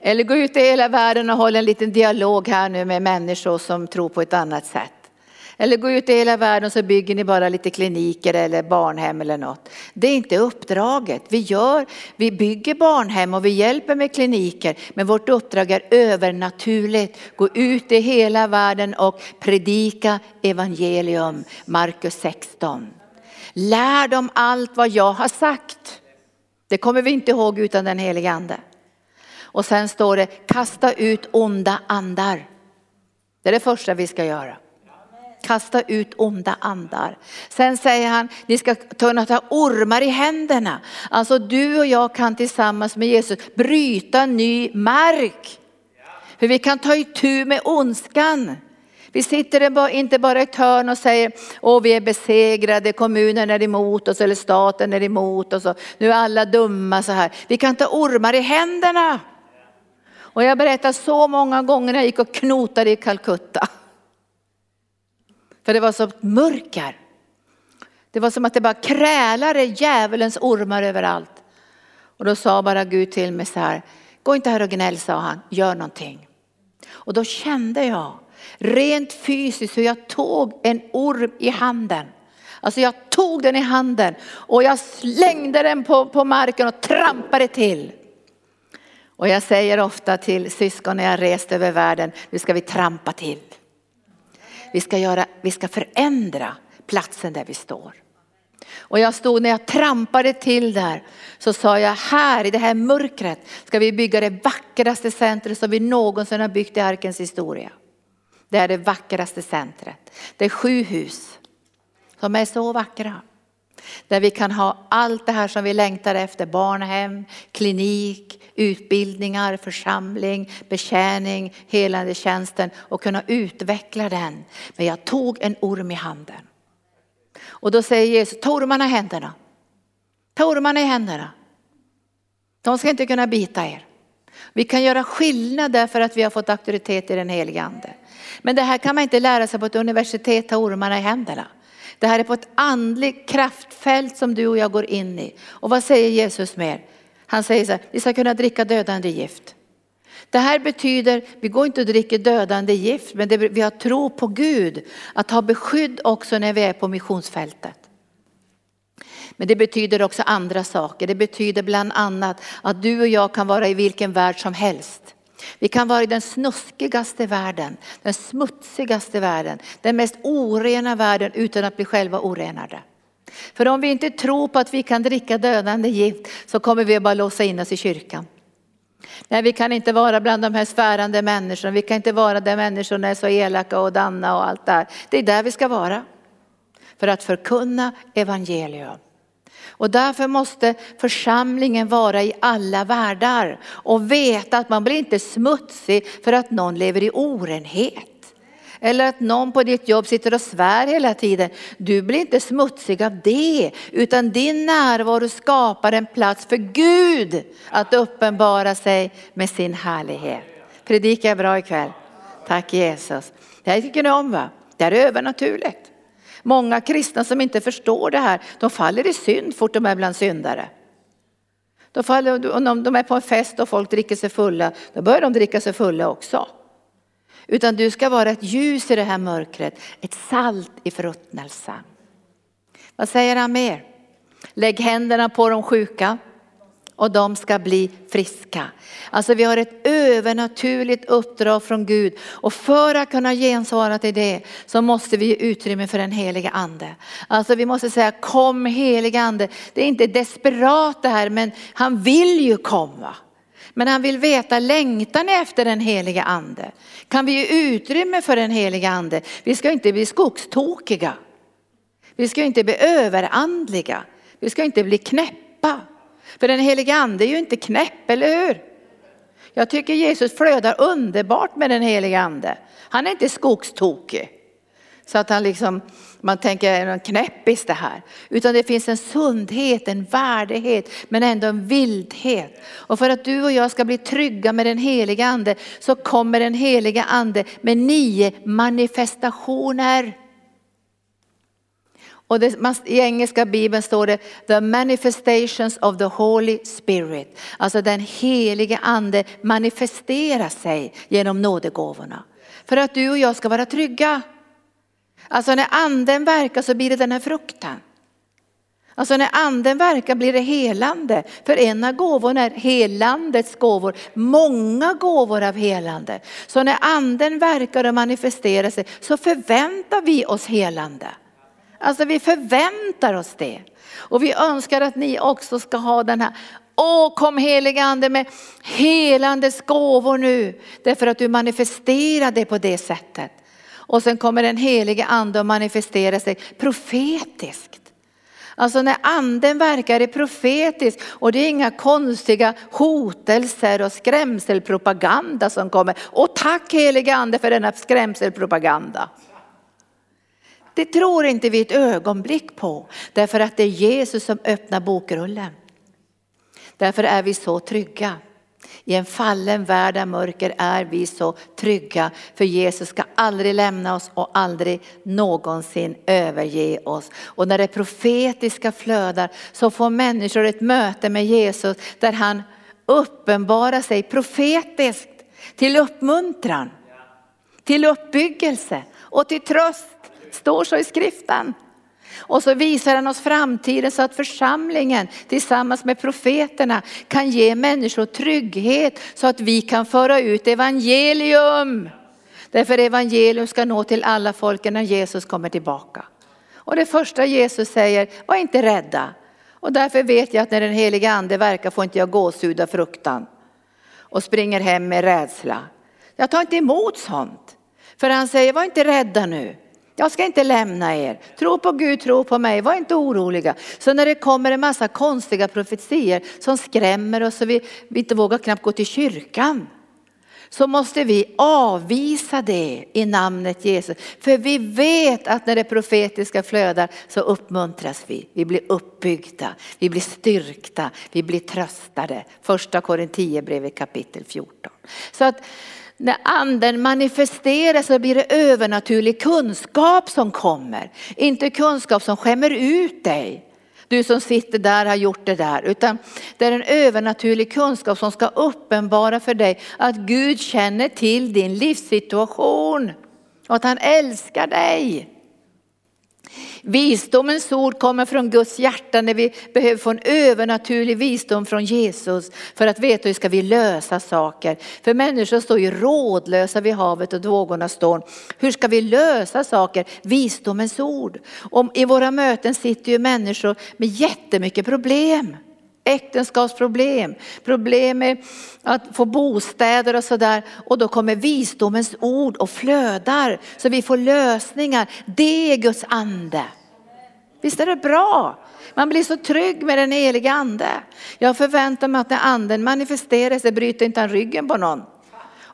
Eller gå ut i hela världen och håll en liten dialog här nu med människor som tror på ett annat sätt. Eller gå ut i hela världen så bygger ni bara lite kliniker eller barnhem eller något. Det är inte uppdraget. Vi gör, vi bygger barnhem och vi hjälper med kliniker. Men vårt uppdrag är övernaturligt. Gå ut i hela världen och predika evangelium. Markus sexton. Lär dem allt vad jag har sagt. Det kommer vi inte ihåg utan den helige ande. Och sen står det, kasta ut onda andar. Det är det första vi ska göra. Kasta ut onda andar. Sen säger han, ni ska kunna ta ormar i händerna. Alltså du och jag kan tillsammans med Jesus bryta ny mark. För vi kan ta itu med ondskan. Vi sitter inte bara i ett hörn och säger, åh vi är besegrade, kommunen är emot oss eller staten är emot oss. Nu är alla dumma så här. Vi kan ta ormar i händerna. Och jag berättar så många gånger när jag gick och knotade i Kalkutta. För det var så mörker. Det var som att det bara krälade djävulens ormar överallt. Och då sa bara Gud till mig så här. Gå inte här och gnäll, sa han. Gör någonting. Och då kände jag rent fysiskt hur jag tog en orm i handen. Alltså jag tog den i handen. Och jag slängde den på, på marken och trampade till. Och jag säger ofta till syskon när jag rest över världen. Nu ska vi trampa till. Vi ska, göra, vi ska förändra platsen där vi står. Och jag stod när jag trampade till där. Så sa jag, här i det här mörkret ska vi bygga det vackraste centret som vi någonsin har byggt i Arkens historia. Det är det vackraste centret. Det är sju hus som är så vackra. Där vi kan ha allt det här som vi längtar efter. Barnhem, klinik, utbildningar, församling, betjäning, helande tjänsten. Och kunna utveckla den. Men jag tog en orm i handen. Och då säger Jesus, ta ormarna i händerna. Ta ormarna i händerna. De ska inte kunna bita er. Vi kan göra skillnad därför att vi har fått auktoritet i den heliga ande. Men det här kan man inte lära sig på ett universitet, ta ormarna i händerna. Det här är på ett andligt kraftfält som du och jag går in i. Och vad säger Jesus mer? Han säger så här, vi ska kunna dricka dödande gift. Det här betyder, vi går inte och dricker dödande gift. Men det, vi har tro på Gud. Att ha beskydd också när vi är på missionsfältet. Men det betyder också andra saker. Det betyder bland annat att du och jag kan vara i vilken värld som helst. Vi kan vara i den snuskigaste världen, den smutsigaste världen, den mest orena världen utan att bli själva orenade. För om vi inte tror på att vi kan dricka dödande gift så kommer vi bara låsa in oss i kyrkan. Nej, vi kan inte vara bland de här svärande människorna, vi kan inte vara där människorna är så elaka och danna och allt där. Det är där vi ska vara för att förkunna evangelium. Och därför måste församlingen vara i alla världar. Och veta att man blir inte smutsig för att någon lever i orenhet. Eller att någon på ditt jobb sitter och svär hela tiden. Du blir inte smutsig av det. Utan din närvaro skapar en plats för Gud att uppenbara sig med sin härlighet. Predika bra ikväll. Tack Jesus. Det här tycker ni om, va? Det här är övernaturligt. Många kristna som inte förstår det här, de faller i synd fort de är bland syndare. De faller, om de är på en fest och folk dricker sig fulla, då börjar de dricka sig fulla också. Utan du ska vara ett ljus i det här mörkret, ett salt i förruttnelsen. Vad säger han mer? Lägg händerna på de sjuka och de ska bli friska. Alltså vi har ett övernaturligt uppdrag från Gud. Och för att kunna gensvara till det så måste vi ge utrymme för den heliga ande. Alltså vi måste säga kom heliga ande. Det är inte desperat det här, men han vill ju komma. Men han vill veta längtan efter den heliga ande. Kan vi ge utrymme för den heliga ande? Vi ska inte bli skogstokiga. Vi ska inte bli överandliga. Vi ska inte bli knäppa. För den heliga ande är ju inte knäpp, eller hur? Jag tycker Jesus flödar underbart med den heliga ande. Han är inte skogstokig. Så att han liksom, man tänker är någon knäppis det här. Utan det finns en sundhet, en värdighet, men ändå en vildhet. Och för att du och jag ska bli trygga med den heliga ande så kommer den heliga ande med nio manifestationer. Och det, i engelska bibeln står det the manifestations of the Holy Spirit. Alltså den helige ande manifesterar sig genom nådegåvorna. För att du och jag ska vara trygga. Alltså när anden verkar så blir det den här frukten. Alltså när anden verkar blir det helande. För en av gåvorna är helandets gåvor. Många gåvor av helande. Så när anden verkar och manifesterar sig så förväntar vi oss helande. Alltså vi förväntar oss det. Och vi önskar att ni också ska ha den här. Åh, kom heliga ande med helandes gåvor nu. Därför att du manifesterar det på det sättet. Och sen kommer den heliga ande att manifestera sig profetiskt. Alltså när anden verkar är profetiskt. Och det är inga konstiga hotelser och skrämselpropaganda som kommer. Och tack heliga ande för denna skrämselpropaganda. Det tror inte vi ett ögonblick på. Därför att det är Jesus som öppnar bokrullen. Därför är vi så trygga. I en fallen värld av mörker är vi så trygga. För Jesus ska aldrig lämna oss och aldrig någonsin överge oss. Och när det profetiska flödar så får människor ett möte med Jesus. Där han uppenbarar sig profetiskt. Till uppmuntran. Till uppbyggelse. Och till tröst. Står så i skriften. Och så visar han oss framtiden så att församlingen tillsammans med profeterna kan ge människor trygghet så att vi kan föra ut evangelium. Därför evangelium ska nå till alla folken när Jesus kommer tillbaka. Och det första Jesus säger, var inte rädda. Och därför vet jag att när den heliga ande verkar får inte jag gåshud av fruktan. Och springer hem med rädsla. Jag tar inte emot sånt. För han säger, var inte rädda nu. Jag ska inte lämna er. Tro på Gud, tro på mig. Var inte oroliga. Så när det kommer en massa konstiga profetier som skrämmer oss och vi, vi inte vågar knappt gå till kyrkan. Så måste vi avvisa det i namnet Jesus. För vi vet att när det profetiska flödar så uppmuntras vi. Vi blir uppbyggda. Vi blir styrkta. Vi blir tröstade. Första Korinthierbrevet kapitel fjorton. Så att när anden manifesteras så blir det övernaturlig kunskap som kommer. Inte kunskap som skämmer ut dig. Du som sitter där har gjort det där. Utan det är en övernaturlig kunskap som ska uppenbara för dig att Gud känner till din livssituation. Och att han älskar dig. Visdomens ord kommer från Guds hjärta när vi behöver få en övernaturlig visdom från Jesus för att veta hur ska vi lösa saker. För människor står ju rådlösa vid havet och vågorna står. Hur ska vi lösa saker? Visdomens ord. Om i våra möten sitter ju människor med jättemycket problem. Äktenskapsproblem, problem med att få bostäder och sådär. Och då kommer visdomens ord och flödar så vi får lösningar. Det är Guds ande. Visst är det bra? Man blir så trygg med den heliga ande. Jag förväntar mig att när anden manifesterar sig bryter inte han ryggen på någon.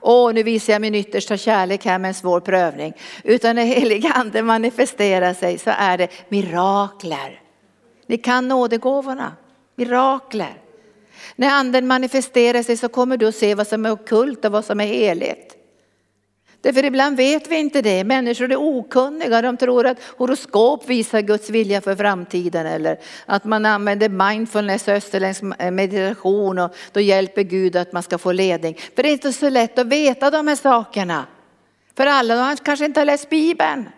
Åh, nu visar jag min yttersta kärlek här med en svår prövning. Utan när heliga ande manifesterar sig så är det mirakler. Ni kan nådegåvorna. Mirakler. När anden manifesterar sig så kommer du att se vad som är ockult och vad som är heligt. Därför ibland vet vi inte det. Människor är okunniga. De tror att horoskop visar Guds vilja för framtiden. Eller att man använder mindfulness, österländsk meditation. Och då hjälper Gud att man ska få ledning. För det är inte så lätt att veta de här sakerna. För alla de kanske inte har läst Bibeln.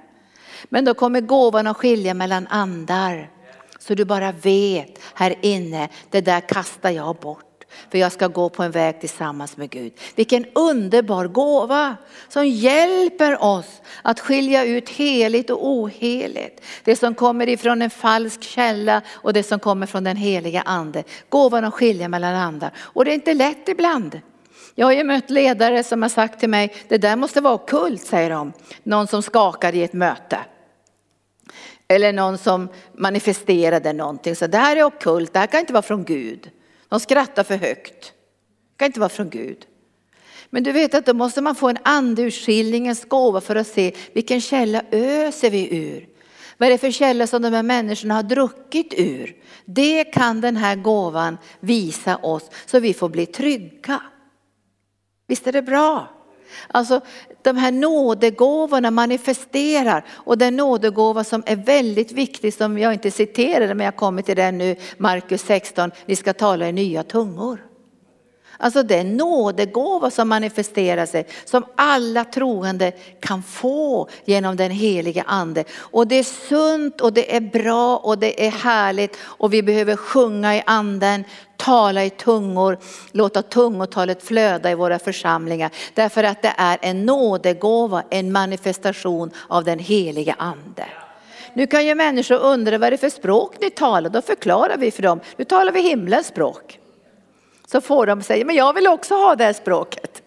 Men då kommer gåvan att skilja mellan andar. Så du bara vet här inne. Det där kastar jag bort. För jag ska gå på en väg tillsammans med Gud. Vilken underbar gåva som hjälper oss att skilja ut heligt och oheligt. Det som kommer ifrån en falsk källa och det som kommer från den heliga ande. Gåvan att skilja mellan andra. Och det är inte lätt ibland. Jag har ju mött ledare som har sagt till mig, det där måste vara ockult, säger de. Någon som skakar i ett möte. Eller någon som manifesterade någonting. Så det här är ockult, det här kan inte vara från Gud. De skrattar för högt. Det kan inte vara från Gud. Men du vet att då måste man få en andeurskiljningens gåva för att se vilken källa öser vi ur. Vad är det för källa som de här människorna har druckit ur? Det kan den här gåvan visa oss så vi får bli trygga. Visst är det bra? Alltså de här nådegåvorna manifesterar, och den nådegåva som är väldigt viktig som jag inte citerade men jag kommer till den nu, Markus sexton, vi ska tala i nya tungor. Alltså det är en nådegåva som manifesterar sig som alla troende kan få genom den heliga ande. Och det är sunt och det är bra och det är härligt, och vi behöver sjunga i anden, tala i tungor, låta tungotalet flöda i våra församlingar. Därför att det är en nådegåva, en manifestation av den heliga ande. Nu kan ju människor undra vad det är för språk ni talar, då förklarar vi för dem. Nu talar vi himlens språk. Så får de säga, men jag vill också ha det här språket.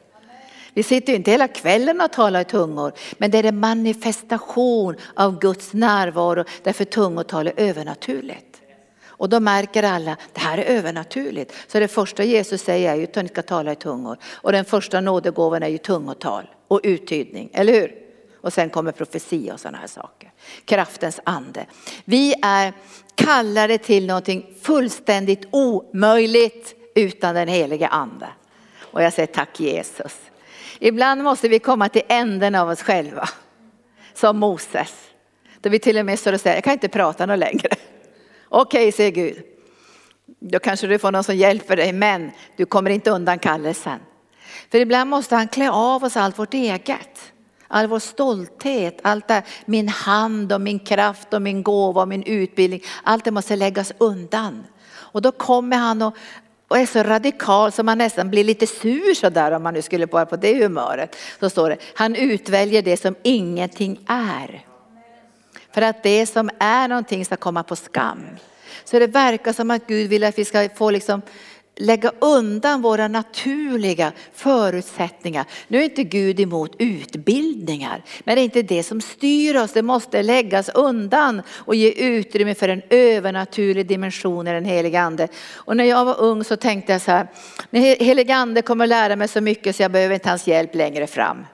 Vi sitter ju inte hela kvällen och talar i tungor. Men det är en manifestation av Guds närvaro. Därför tungotal är övernaturligt. Och då märker alla, det här är övernaturligt. Så det första Jesus säger är ju att ni ska tala i tungor. Och den första nådegåvan är ju tungotal och uttydning, eller hur? Och sen kommer profetia och sådana här saker. Kraftens ande. Vi är kallade till någonting fullständigt omöjligt. Utan den heliga ande. Och jag säger tack Jesus. Ibland måste vi komma till änden av oss själva. Som Moses. Då vi till och med står och säger, jag kan inte prata något längre. Okej, säger Gud. Då kanske du får någon som hjälper dig. Men du kommer inte undan kallelsen. För ibland måste han klä av oss allt vårt eget. All vår stolthet. Allt där, min hand och min kraft och min gåva och min utbildning. Allt det måste läggas undan. Och då kommer han och... Och är så radikal som man nästan blir lite sur så där, om man nu skulle vara på det humöret. Så står det, han utväljer det som ingenting är. För att det som är någonting ska komma på skam. Så det verkar som att Gud vill att vi ska få liksom lägga undan våra naturliga förutsättningar. Nu är inte Gud emot utbildningar. Men det är inte det som styr oss. Det måste läggas undan och ge utrymme för en övernaturlig dimension i den heliga ande. Och när jag var ung så tänkte jag så här. Den heliga ande kommer att lära mig så mycket så jag behöver inte hans hjälp längre fram.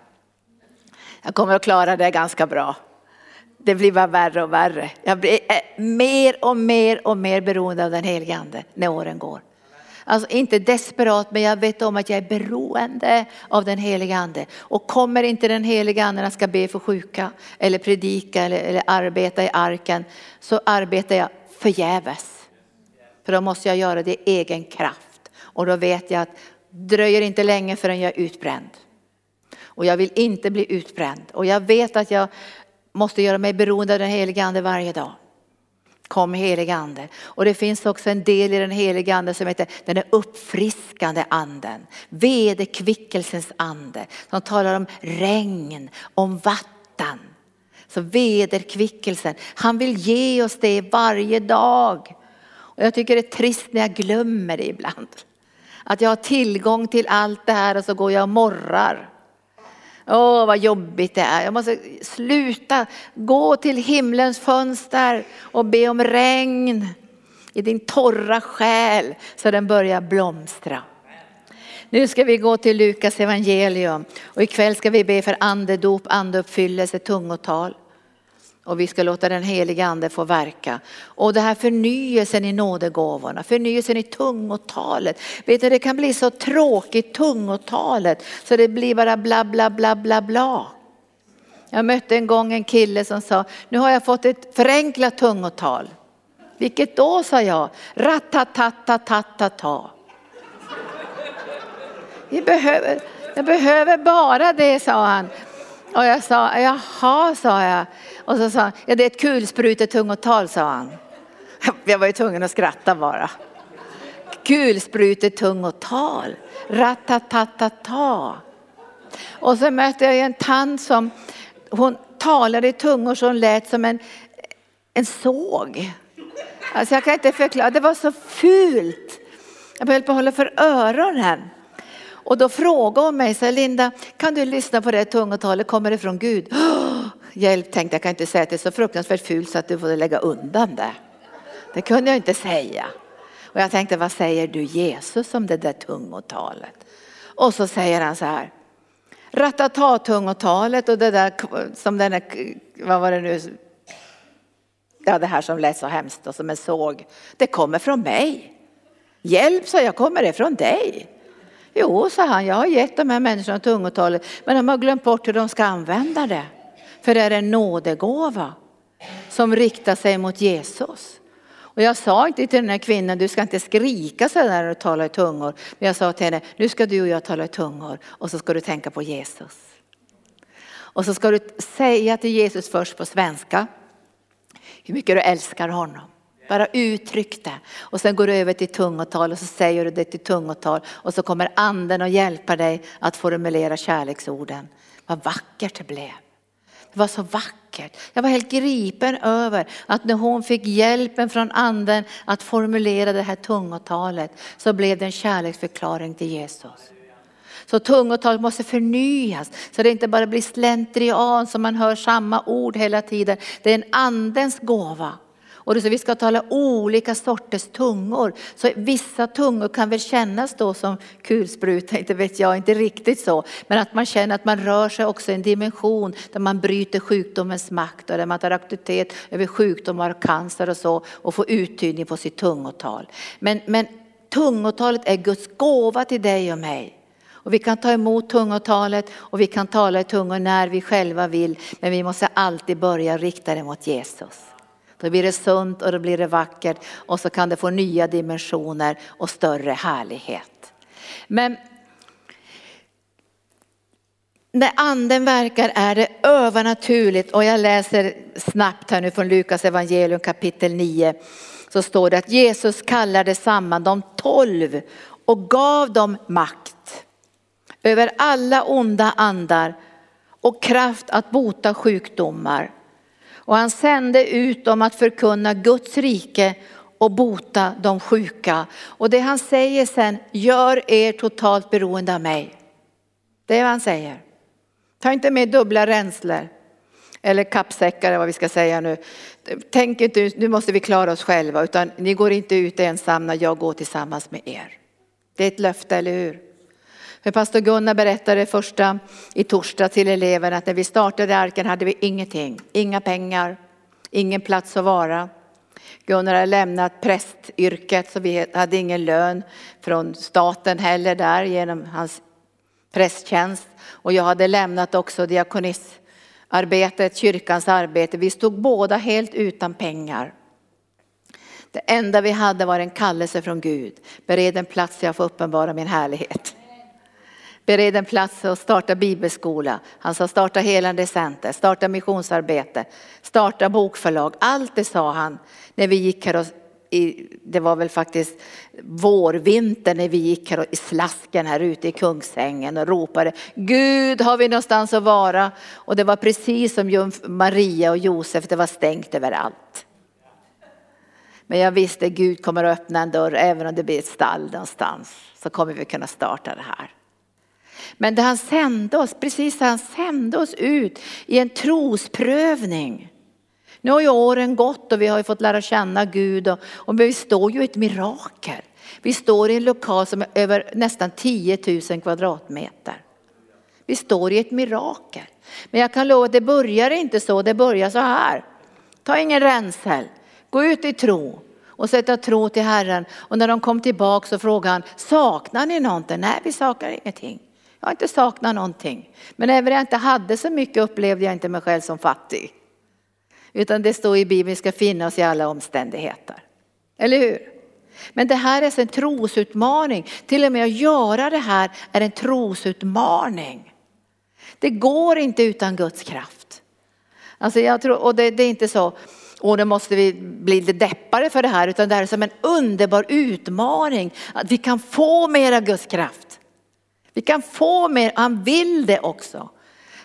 Jag kommer att klara det ganska bra. Det blir bara värre och värre. Jag blir mer och mer och mer beroende av den heliga ande när åren går. Alltså inte desperat, men jag vet om att jag är beroende av den heliga ande. Och kommer inte den heliga anden att ska be för sjuka eller predika eller, eller arbeta i arken, så arbetar jag förgäves. För då måste jag göra det i egen kraft. Och då vet jag att det dröjer inte länge förrän jag är utbränd. Och jag vill inte bli utbränd. Och jag vet att jag måste göra mig beroende av den heliga ande varje dag. Kom heliga ande. Och det finns också en del i den heliga anden som heter den uppfriskande anden. Vederkvickelsens ande. Som talar om regn, om vatten. Så vederkvickelsen. Han vill ge oss det varje dag. Och jag tycker det är trist när jag glömmer det ibland. Att jag har tillgång till allt det här och så går jag och morrar. Åh oh, vad jobbigt det är. Jag måste sluta. Gå till himlens fönster och be om regn i din torra själ så den börjar blomstra. Nu ska vi gå till Lukas evangelium. Och ikväll ska vi be för andedop, andeuppfyllelse, tungotal. Och vi ska låta den heliga ande få verka. Och det här förnyelsen i nådegåvorna. Förnyelsen i tungotalet. Vet du, det kan bli så tråkigt tungotalet. Så det blir bara bla bla bla bla bla. Jag mötte en gång en kille som sa: nu har jag fått ett förenklat tungotal. Vilket då, sa jag. Ratatatatata. Vi behöver, jag behöver bara det, sa han. Och jag sa, jaha, sa jag. Och så sa han, ja, det är ett kulsprutet tungotal, sa han. Jag var ju tvungen att skratta bara. Kulsprutet tungotal. Ratatatata. Och så mötte jag en tant som, hon talade i tungor som lät som en, en såg. Alltså jag kan inte förklara, det var så fult. Jag höll på att hålla för öronen. Och då frågade hon mig, så Linda, kan du lyssna på det tungotalet, kommer det från Gud? Oh, hjälp, tänkte jag, kan inte säga att det är så fruktansvärt fult så att du får lägga undan det. Det kunde jag inte säga. Och jag tänkte, vad säger du Jesus om det där tungotalet? Och så säger han så här, ratata tungotalet och det där som den där, vad var det nu? Ja, det här som lät så hemskt och som en såg. Det kommer från mig. Hjälp, så jag, kommer det från dig? Jo, sa han, jag har gett de här människorna tungotalet, men de har glömt bort hur de ska använda det. För det är en nådegåva som riktar sig mot Jesus. Och jag sa inte till den här kvinnan, du ska inte skrika så när du talar i tungor. Men jag sa till henne, nu ska du och jag tala i tungor och så ska du tänka på Jesus. Och så ska du säga till Jesus först på svenska hur mycket du älskar honom. Bara uttryck det. Och sen går du över till tungotal och så säger du det till tungotal. Och så kommer anden och hjälpa dig att formulera kärleksorden. Vad vackert det blev. Det var så vackert. Jag var helt gripen över att när hon fick hjälpen från anden att formulera det här tungotalet, så blev det en kärleksförklaring till Jesus. Så tungotalet måste förnyas. Så det inte bara blir slentrian som man hör samma ord hela tiden. Det är en andens gåva. Och så vi ska tala olika sorters tungor. Så vissa tungor kan väl kännas då som kulspruta, inte vet jag, inte riktigt så. Men att man känner att man rör sig också i en dimension där man bryter sjukdomens makt och där man tar auktoritet över sjukdomar och cancer och så. Och får uttydning på sitt tungotal. Men, men tungotalet är Guds gåva till dig och mig. Och vi kan ta emot tungotalet och vi kan tala i tungor när vi själva vill. Men vi måste alltid börja rikta det mot Jesus. Då blir det sunt och då blir det vackert. Och så kan det få nya dimensioner och större härlighet. Men när anden verkar är det övernaturligt. Och jag läser snabbt här nu från Lukas evangelium kapitel nio. Så står det att Jesus kallade samman de tolv och gav dem makt över alla onda andar och kraft att bota sjukdomar. Och han sände ut dem att förkunna Guds rike och bota de sjuka. Och det han säger sen, gör er totalt beroende av mig. Det är vad han säger. Ta inte med dubbla ränslor. Eller kappsäckar eller vad vi ska säga nu. Tänk inte ut, nu måste vi klara oss själva. Utan ni går inte ut ensam när jag går tillsammans med er. Det är ett löfte, eller hur? För pastor Gunnar berättade första i torsdag till eleverna att när vi startade Arken hade vi ingenting. Inga pengar, ingen plats att vara. Gunnar hade lämnat prästyrket så vi hade ingen lön från staten heller där genom hans prästtjänst. Och jag hade lämnat också diakonisarbetet, kyrkans arbete. Vi stod båda helt utan pengar. Det enda vi hade var en kallelse från Gud. Bered en plats så jag får uppenbara min härlighet. Bered en plats och starta bibelskola. Han sa starta helande center, starta missionsarbete, starta bokförlag. Allt det sa han när vi gick här och i, det var väl faktiskt vårvintern när vi gick här och i slasken här ute i Kungsängen och ropade Gud, har vi någonstans att vara? Och det var precis som Maria och Josef, det var stängt överallt. Men jag visste Gud kommer att öppna en dörr, även om det blir ett stall någonstans så kommer vi kunna starta det här. Men det han sände oss, precis han sände oss ut i en trosprövning. Nu har ju åren gått och vi har ju fått lära känna Gud. Och, och vi står ju i ett mirakel. Vi står i en lokal som är över nästan tio tusen kvadratmeter. Vi står i ett mirakel. Men jag kan lova att det börjar inte så, det börjar så här. Ta ingen ränsel. Gå ut i tro. Och sätta tro till Herren. Och när de kom tillbaka så frågade han. Saknar ni någonting? Nej, vi saknar ingenting. Jag har inte saknat någonting. Men även jag inte hade så mycket upplevde jag inte mig själv som fattig. Utan det står i Bibeln ska finnas i alla omständigheter. Eller hur? Men det här är en trosutmaning. Till och med att göra det här är en trosutmaning. Det går inte utan Guds kraft. Alltså jag tror, och det, det är inte så. Och då måste vi bli lite deppare för det här. Utan det här är som en underbar utmaning. Att vi kan få mer av Guds kraft. Vi kan få mer. Han vill det också.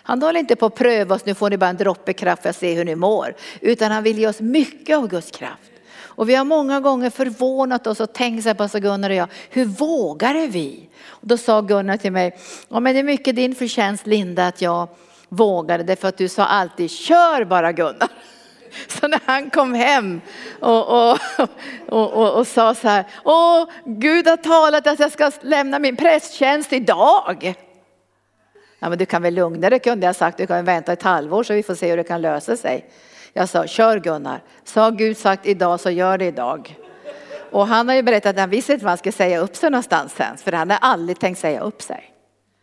Han håller inte på att pröva oss. Nu får ni bara en droppe kraft för att se hur ni mår. Utan han vill ge oss mycket av Guds kraft. Och vi har många gånger förvånat oss och tänkt så här på så Gunnar och jag. Hur vågade vi? Och då sa Gunnar till mig. Ja men det är mycket din förtjänst Linda att jag vågade. Det för att du sa alltid kör bara Gunnar. Så när han kom hem och, och, och, och, och sa så här. Åh, Gud har talat att jag ska lämna min prästtjänst idag. Ja men du kan väl lugna dig kunde jag sagt. Du kan vänta ett halvår så vi får se hur det kan lösa sig. Jag sa, kör Gunnar. Så har Gud sagt idag så gör det idag. Och han har ju berättat att han visste inte vad han skulle säga upp sig någonstans sen. För han har aldrig tänkt säga upp sig.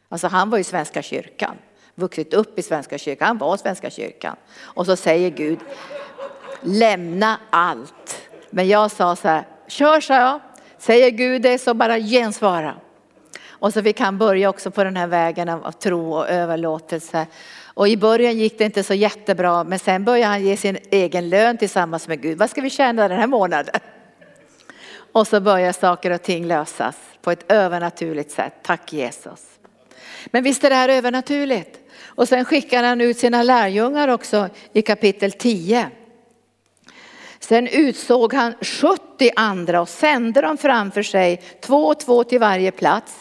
Alltså han var ju i Svenska kyrkan. Vuxit upp i Svenska kyrkan. Han var i Svenska kyrkan. Och så säger Gud, lämna allt. Men jag sa så här, kör så jag. Säger Gud det så bara gensvara. Och så fick han börja också på den här vägen av tro och överlåtelse. Och i början gick det inte så jättebra. Men sen började han ge sin egen lön tillsammans med Gud. Vad ska vi tjäna den här månaden? Och så börjar saker och ting lösas. På ett övernaturligt sätt. Tack Jesus. Men visst är det här övernaturligt. Och sen skickar han ut sina lärjungar också i kapitel tio. Sen utsåg han sjuttio andra och sände dem framför sig. Två och två till varje plats.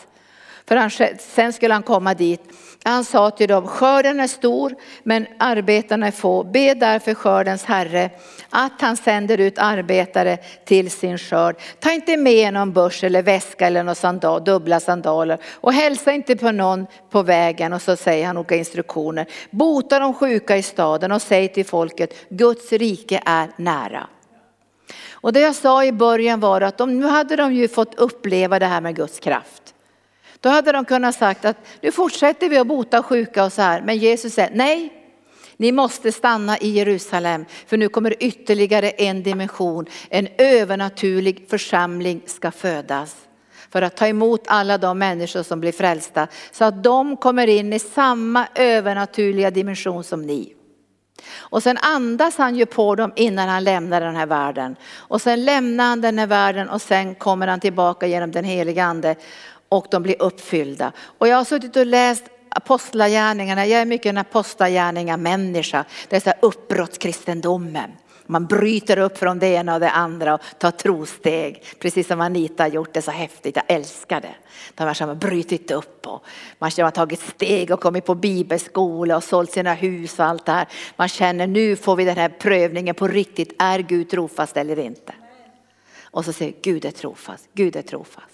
För han, sen skulle han komma dit. Han sa till dem, skörden är stor men arbetarna är få. Be därför skördens herre att han sänder ut arbetare till sin skörd. Ta inte med någon börs eller väska eller någon sandal, dubbla sandaler. Och hälsa inte på någon på vägen. Och så säger han olika instruktioner. Bota de sjuka i staden och säg till folket, Guds rike är nära. Och det jag sa i början var att de, nu hade de ju fått uppleva det här med Guds kraft. Då hade de kunnat sagt att nu fortsätter vi att bota sjuka och så här. Men Jesus säger nej, ni måste stanna i Jerusalem. För nu kommer ytterligare en dimension. En övernaturlig församling ska födas. För att ta emot alla de människor som blir frälsta. Så att de kommer in i samma övernaturliga dimension som ni. Och sen andas han ju på dem innan han lämnar den här världen. Och sen lämnar han den här världen och sen kommer han tillbaka genom den heliga ande. Och de blir uppfyllda. Och jag har suttit och läst apostlagärningarna. Jag är mycket en apostlagärningar-människa. Det är så här uppbrottskristendomen. Man bryter upp från det ena och det andra och tar trosteg. Precis som Anita har gjort det så häftigt. Jag älskar det. De här har brytit upp. Och man har tagit steg och kommit på bibelskola och sålt sina hus och allt det här. Man känner nu får vi den här prövningen på riktigt. Är Gud trofast eller inte? Och så säger Gud är trofast. Gud är trofast.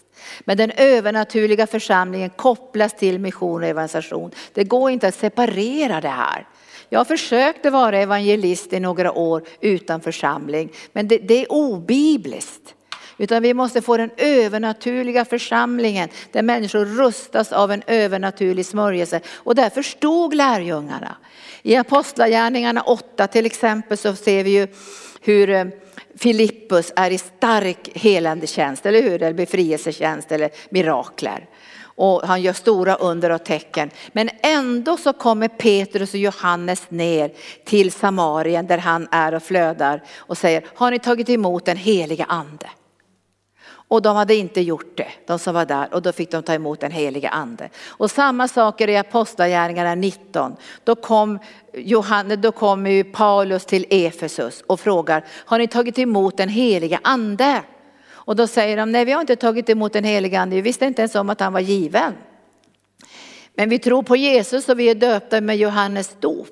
Men den övernaturliga församlingen kopplas till mission och evangelisation. Det går inte att separera det här. Jag försökte vara evangelist i några år utan församling. Men det, det är obibliskt. Utan vi måste få den övernaturliga församlingen. Där människor rustas av en övernaturlig smörjelse. Och där förstod lärjungarna. I Apostlagärningarna åtta till exempel så ser vi ju hur Filippus är i stark helande tjänst, eller hur? Eller befrielsetjänst eller mirakler. Och han gör stora under och tecken. Men ändå så kommer Petrus och Johannes ner till Samarien där han är och flödar. Och säger, har ni tagit emot den heliga ande? Och de hade inte gjort det, de som var där. Och då fick de ta emot den heliga ande. Och samma saker i Apostlagärningarna nitton. Då kom, Johannes, då kom ju Paulus till Efesus och frågar. Har ni tagit emot den heliga ande? Och då säger de, nej vi har inte tagit emot den heliga ande. Vi visste inte ens om att han var given. Men vi tror på Jesus och vi är döpta med Johannes dop.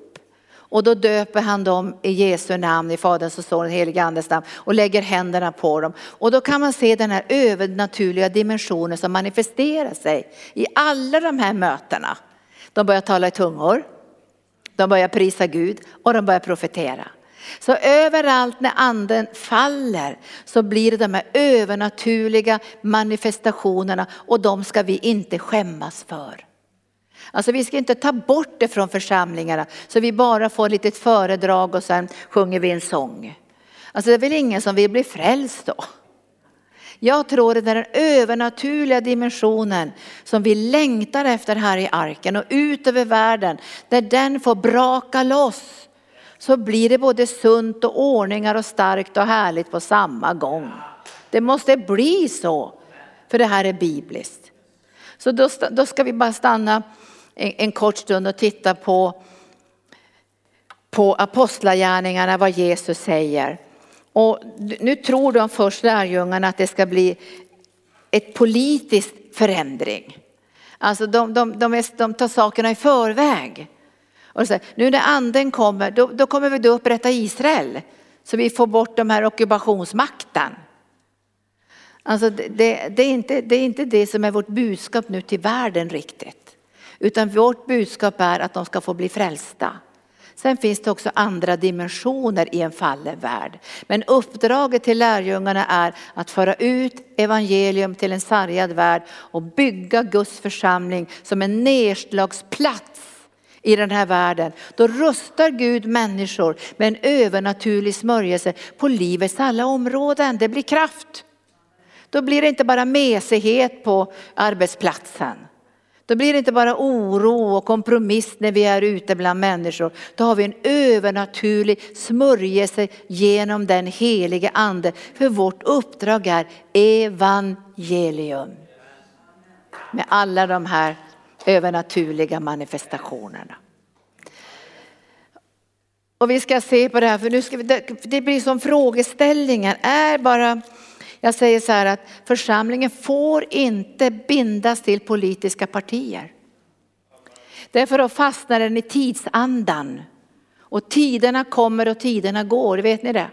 Och då döper han dem i Jesu namn, i Faderns och Sonens och Helige Andes namn. Och lägger händerna på dem. Och då kan man se den här övernaturliga dimensionen som manifesterar sig i alla de här mötena. De börjar tala i tungor. De börjar prisa Gud och de börjar profetera. Så överallt när anden faller så blir det de här övernaturliga manifestationerna, och de ska vi inte skämmas för. Alltså vi ska inte ta bort det från församlingarna så vi bara får ett litet föredrag och sen sjunger vi en sång. Alltså det är väl ingen som vill bli frälst då. Jag tror att det är den övernaturliga dimensionen som vi längtar efter här i arken och ut över världen. Där den får braka loss så blir det både sunt och ordningar och starkt och härligt på samma gång. Det måste bli så, för det här är bibliskt. Så då, då ska vi bara stanna en, en kort stund och titta på, på apostlagärningarna, vad Jesus säger. Och nu tror de först lärjungarna att det ska bli ett politisk förändring. Alltså de, de, de, är, de tar sakerna i förväg. Och så, nu när anden kommer, då, då kommer vi då upprätta Israel. Så vi får bort de här ockupationsmakten. Alltså det, det, det, är inte, det är inte det som är vårt budskap nu till världen riktigt. Utan vårt budskap är att de ska få bli frälsta. Sen finns det också andra dimensioner i en fallen värld. Men uppdraget till lärjungarna är att föra ut evangelium till en sargad värld och bygga Guds församling som en nedslagsplats i den här världen. Då rustar Gud människor med en övernaturlig smörjelse på livets alla områden. Det blir kraft. Då blir det inte bara mesighet på arbetsplatsen. Då blir det inte bara oro och kompromiss när vi är ute bland människor. Då har vi en övernaturlig smörjelse genom den helige ande. För vårt uppdrag är evangelium. Med alla de här övernaturliga manifestationerna. Och vi ska se på det här. För nu ska vi, det blir som frågeställningen är bara... Jag säger så här att församlingen får inte bindas till politiska partier. Därför då fastnar den i tidsandan. Och tiderna kommer och tiderna går, vet ni det?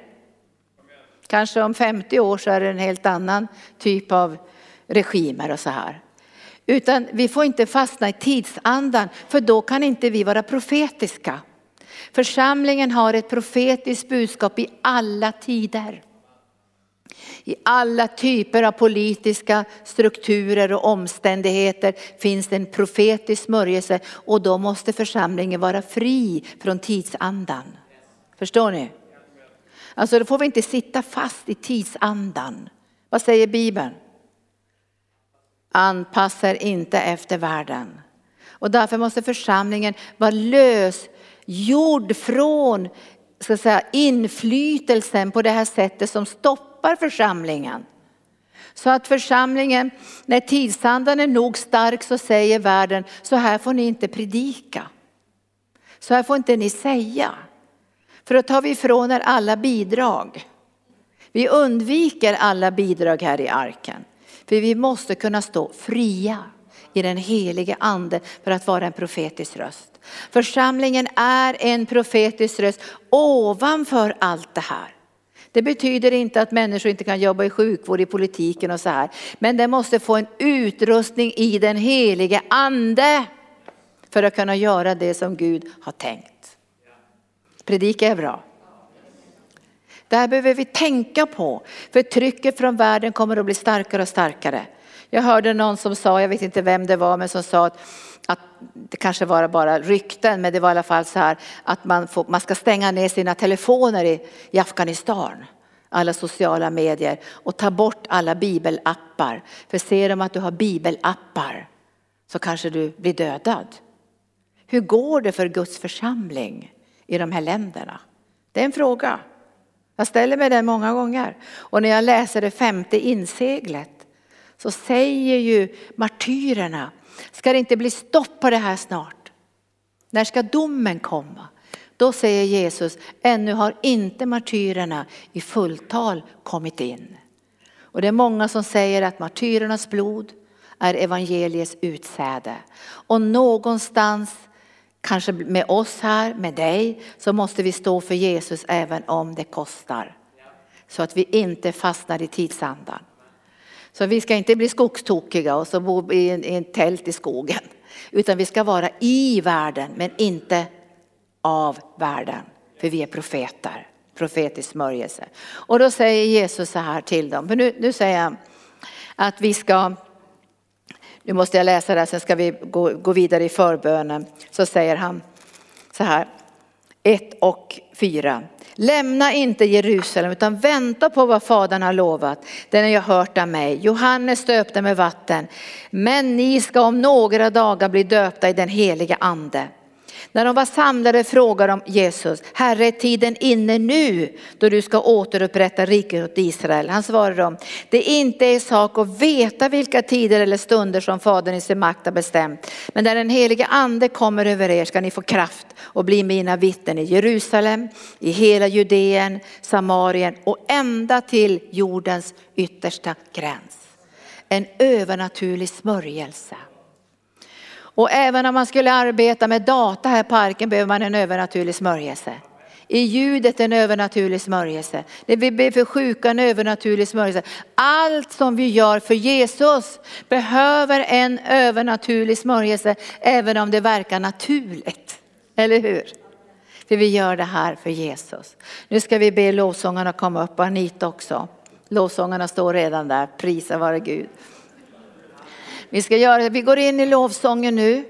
Kanske om femtio år så är det en helt annan typ av regimer och så här. Utan vi får inte fastna i tidsandan, för då kan inte vi vara profetiska. Församlingen har ett profetiskt budskap i alla tider. I alla typer av politiska strukturer och omständigheter finns det en profetisk smörjelse, och då måste församlingen vara fri från tidsandan. Förstår ni? Alltså då får vi inte sitta fast i tidsandan. Vad säger Bibeln? Anpassa er inte efter världen. Och därför måste församlingen vara lös, gjord från ska säga, inflytelsen på det här sättet som stoppar församlingen. Så att församlingen, när tidsandan är nog stark, så säger världen, så här får ni inte predika. Så här får inte ni säga. För då tar vi ifrån er alla bidrag. Vi undviker alla bidrag här i arken. För vi måste kunna stå fria i den helige ande för att vara en profetisk röst. Församlingen är en profetisk röst ovanför allt det här. Det betyder inte att människor inte kan jobba i sjukvård, i politiken och så här. Men de måste få en utrustning i den helige ande för att kunna göra det som Gud har tänkt. Predika är bra. Det här behöver vi tänka på. För trycket från världen kommer att bli starkare och starkare. Jag hörde någon som sa, jag vet inte vem det var, men som sa att, att det kanske var bara rykten, men det var i alla fall så här att man, får, man ska stänga ner sina telefoner i, i Afghanistan, alla sociala medier, och ta bort alla bibelappar. För ser de att du har bibelappar så kanske du blir dödad. Hur går det för Guds församling i de här länderna? Det är en fråga. Jag ställer mig den många gånger. Och när jag läser det femte inseglet så säger ju martyrerna, ska det inte bli stopp på det här snart? När ska domen komma? Då säger Jesus, ännu har inte martyrerna i fulltal kommit in. Och det är många som säger att martyrernas blod är evangeliets utsäde. Och någonstans, kanske med oss här, med dig, så måste vi stå för Jesus även om det kostar. Så att vi inte fastnar i tidsandan. Så vi ska inte bli skogstokiga och så bo i en, i en tält i skogen. Utan vi ska vara i världen men inte av världen. För vi är profeter. profetisk smörjelse. Och då säger Jesus så här till dem. För nu, nu säger han att vi ska... Nu måste jag läsa det här, sen ska vi gå, gå vidare i förbönen. Så säger han så här. Ett och fyra. Lämna inte Jerusalem utan vänta på vad fadern har lovat. Den har jag hört av mig. Johannes döpte med vatten. Men ni ska om några dagar bli döpta i den heliga ande. När de var samlade frågade de Jesus. Herre, är tiden inne nu då du ska återupprätta riket åt Israel? Han svarade dem. Det inte är sak att veta vilka tider eller stunder som fadern i sin makt har bestämt. Men när den heliga ande kommer över er ska ni få kraft och bli mina vittnen i Jerusalem, i hela Judén, Samarien och ända till jordens yttersta gräns. En övernaturlig smörjelse. Och även om man skulle arbeta med data här i parken behöver man en övernaturlig smörjelse. I ljudet en övernaturlig smörjelse. Det vi ber för sjuka en övernaturlig smörjelse. Allt som vi gör för Jesus behöver en övernaturlig smörjelse. Även om det verkar naturligt. Eller hur? För vi gör det här för Jesus. Nu ska vi be lovsångarna komma upp. Anita också. Lovsångarna står redan där. Prisa vare Gud. Vi ska göra det. Vi går in i lovsången nu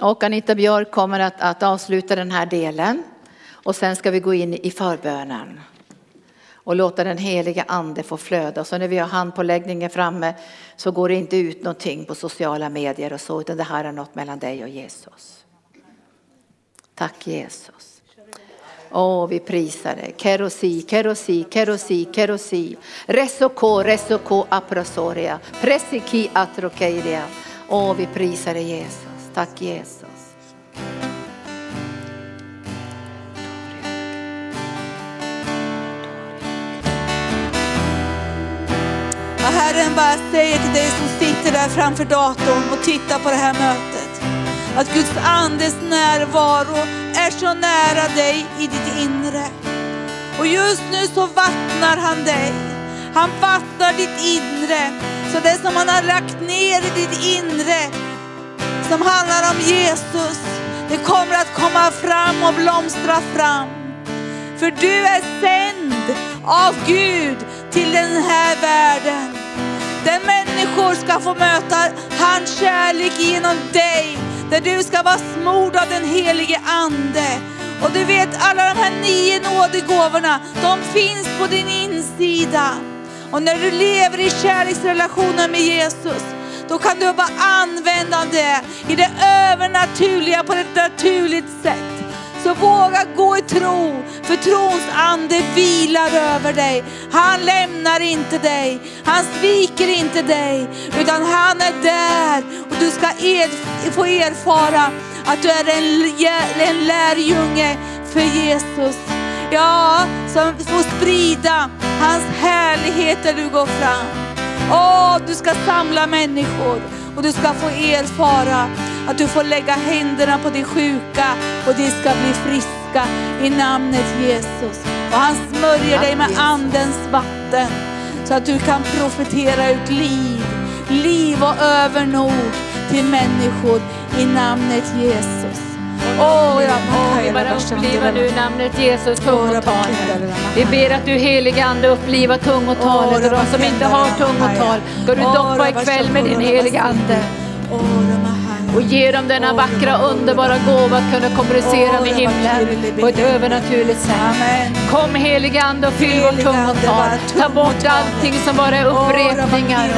och Anita Björk kommer att, att avsluta den här delen. Och sen ska vi gå in i förbönen och låta den heliga ande få flöda. Och så när vi har handpåläggningen framme så går det inte ut någonting på sociala medier och så, utan det här är något mellan dig och Jesus. Tack Jesus. Åh, vi prisar det. Kerosi, kerosi, kerosi, kerosi. Resoko, resoko, aprosoria. Presiki, atrokeiria. Åh, vi prisar det Jesus. Tack Jesus. Vad Herren bara säger till dig som sitter där framför datorn och tittar på det här mötet. Att Guds andes närvaro är så nära dig i ditt inre. Och just nu så vattnar han dig. Han vattnar ditt inre. Så det som han har lagt ner i ditt inre, som handlar om Jesus, det kommer att komma fram och blomstra fram. För du är sänd av Gud till den här världen. Där människor ska få möta hans kärlek genom dig. Där du ska vara smord av den helige ande. Och du vet, alla de här nio nådegåvorna, de finns på din insida. Och när du lever i kärleksrelationen med Jesus, då kan du bara använda det i det övernaturliga på ett naturligt sätt. Så våga gå i tro, för trons ande vilar över dig. Han lämnar inte dig, han sviker inte dig, utan han är där. Och du ska er, få erfara att du är en, en lärjunge för Jesus. Ja, som får sprida hans härlighet när du går fram. Åh, du ska samla människor och du ska få erfara att du får lägga händerna på de sjuka och de ska bli friska i namnet Jesus. Och han smörjer dig med andens vatten så att du kan profetera ut liv, liv och övernord till människor i namnet Jesus. Åh, oh, vi bara upplivar nu namnet Jesus, tungotalet. Vi ber att du heliga ande upplivar tungotalet, och de som inte har tungotal ska du doppa ikväll med din heliga ande. Och ge dem denna vackra, underbara gåva att kunna kommunicera med himlen på ett övernaturligt sätt. Kom heliga ande och fyll vårt tungotal. Ta bort allting som bara är upprepningar.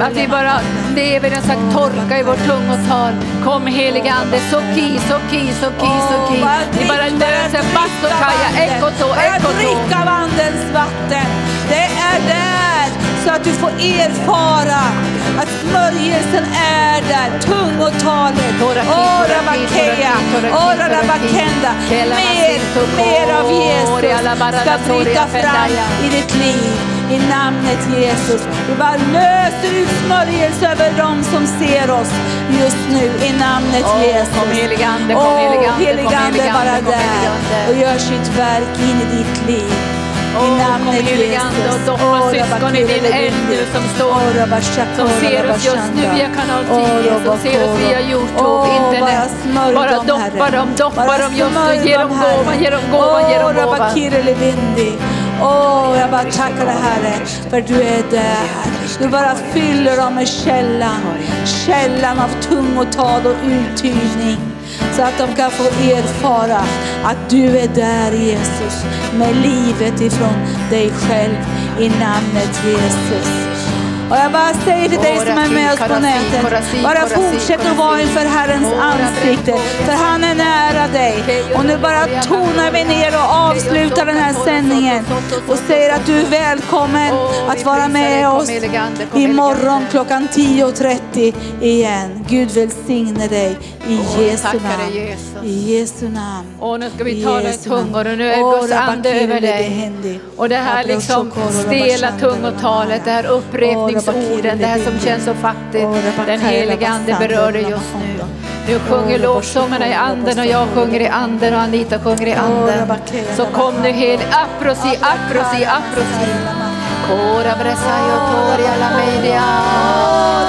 Att vi bara lever i en slags torka i vårt tungotal. Kom heliga ande. Soki, soki, soki, soki. Vi bara löser fast och kaja. Ekoto, ekoto. Drick av andens vatten. Det är där. Så att du får erfara att smörjelsen är där. Tungotalet. Ora bakea. Ora bakenda. Mer, mer av Jesus ska bryta fram i ditt liv. I namnet Jesus. Vi bara löser ut smörjelse över dem som ser oss just nu. I namnet Jesus. Kom heliga ande. Kom heliga ande. Kom heliga ande. Bara där. Och gör sitt verk in i ditt liv. I namnet Jesus. Och doppa syskon i din eld som står. Som ser oss just nu via kanal tio. Som ser oss via YouTube, internet. Bara doppa dem, doppa dem just nu. Ge dem gåvan, ge dem gåvan, ge dem gåvan. Åh, oh, jag bara tackar dig Herre, för du är där. Du bara fyller dem med källan. Källan av tungotal och uttydning. Så att de kan få erfara att du är där Jesus. Med livet ifrån dig själv i namnet Jesus. Och jag bara säger till dig som är med oss på nätet, bara fortsätt att vara inför Herrens ansikte, för han är nära dig. Och nu bara tonar vi ner och avslutar den här sändningen och säger att du är välkommen att vara med oss imorgon klockan tio och trettio igen. Gud välsigne dig i Jesu namn. I Jesu namn. Och nu ska vi tala i tungor och nu är Guds ande över dig. Och det här liksom stela tungotalet, det här upprepning orden, det här som känns så fattigt. Den heliga ande berör dig just nu. Du sjunger lovsångerna i anden och jag sjunger i anden och Anita sjunger i anden. Så kom nu hel aprosi, aprosi, aprosi. Kora bresaio, kori alla media.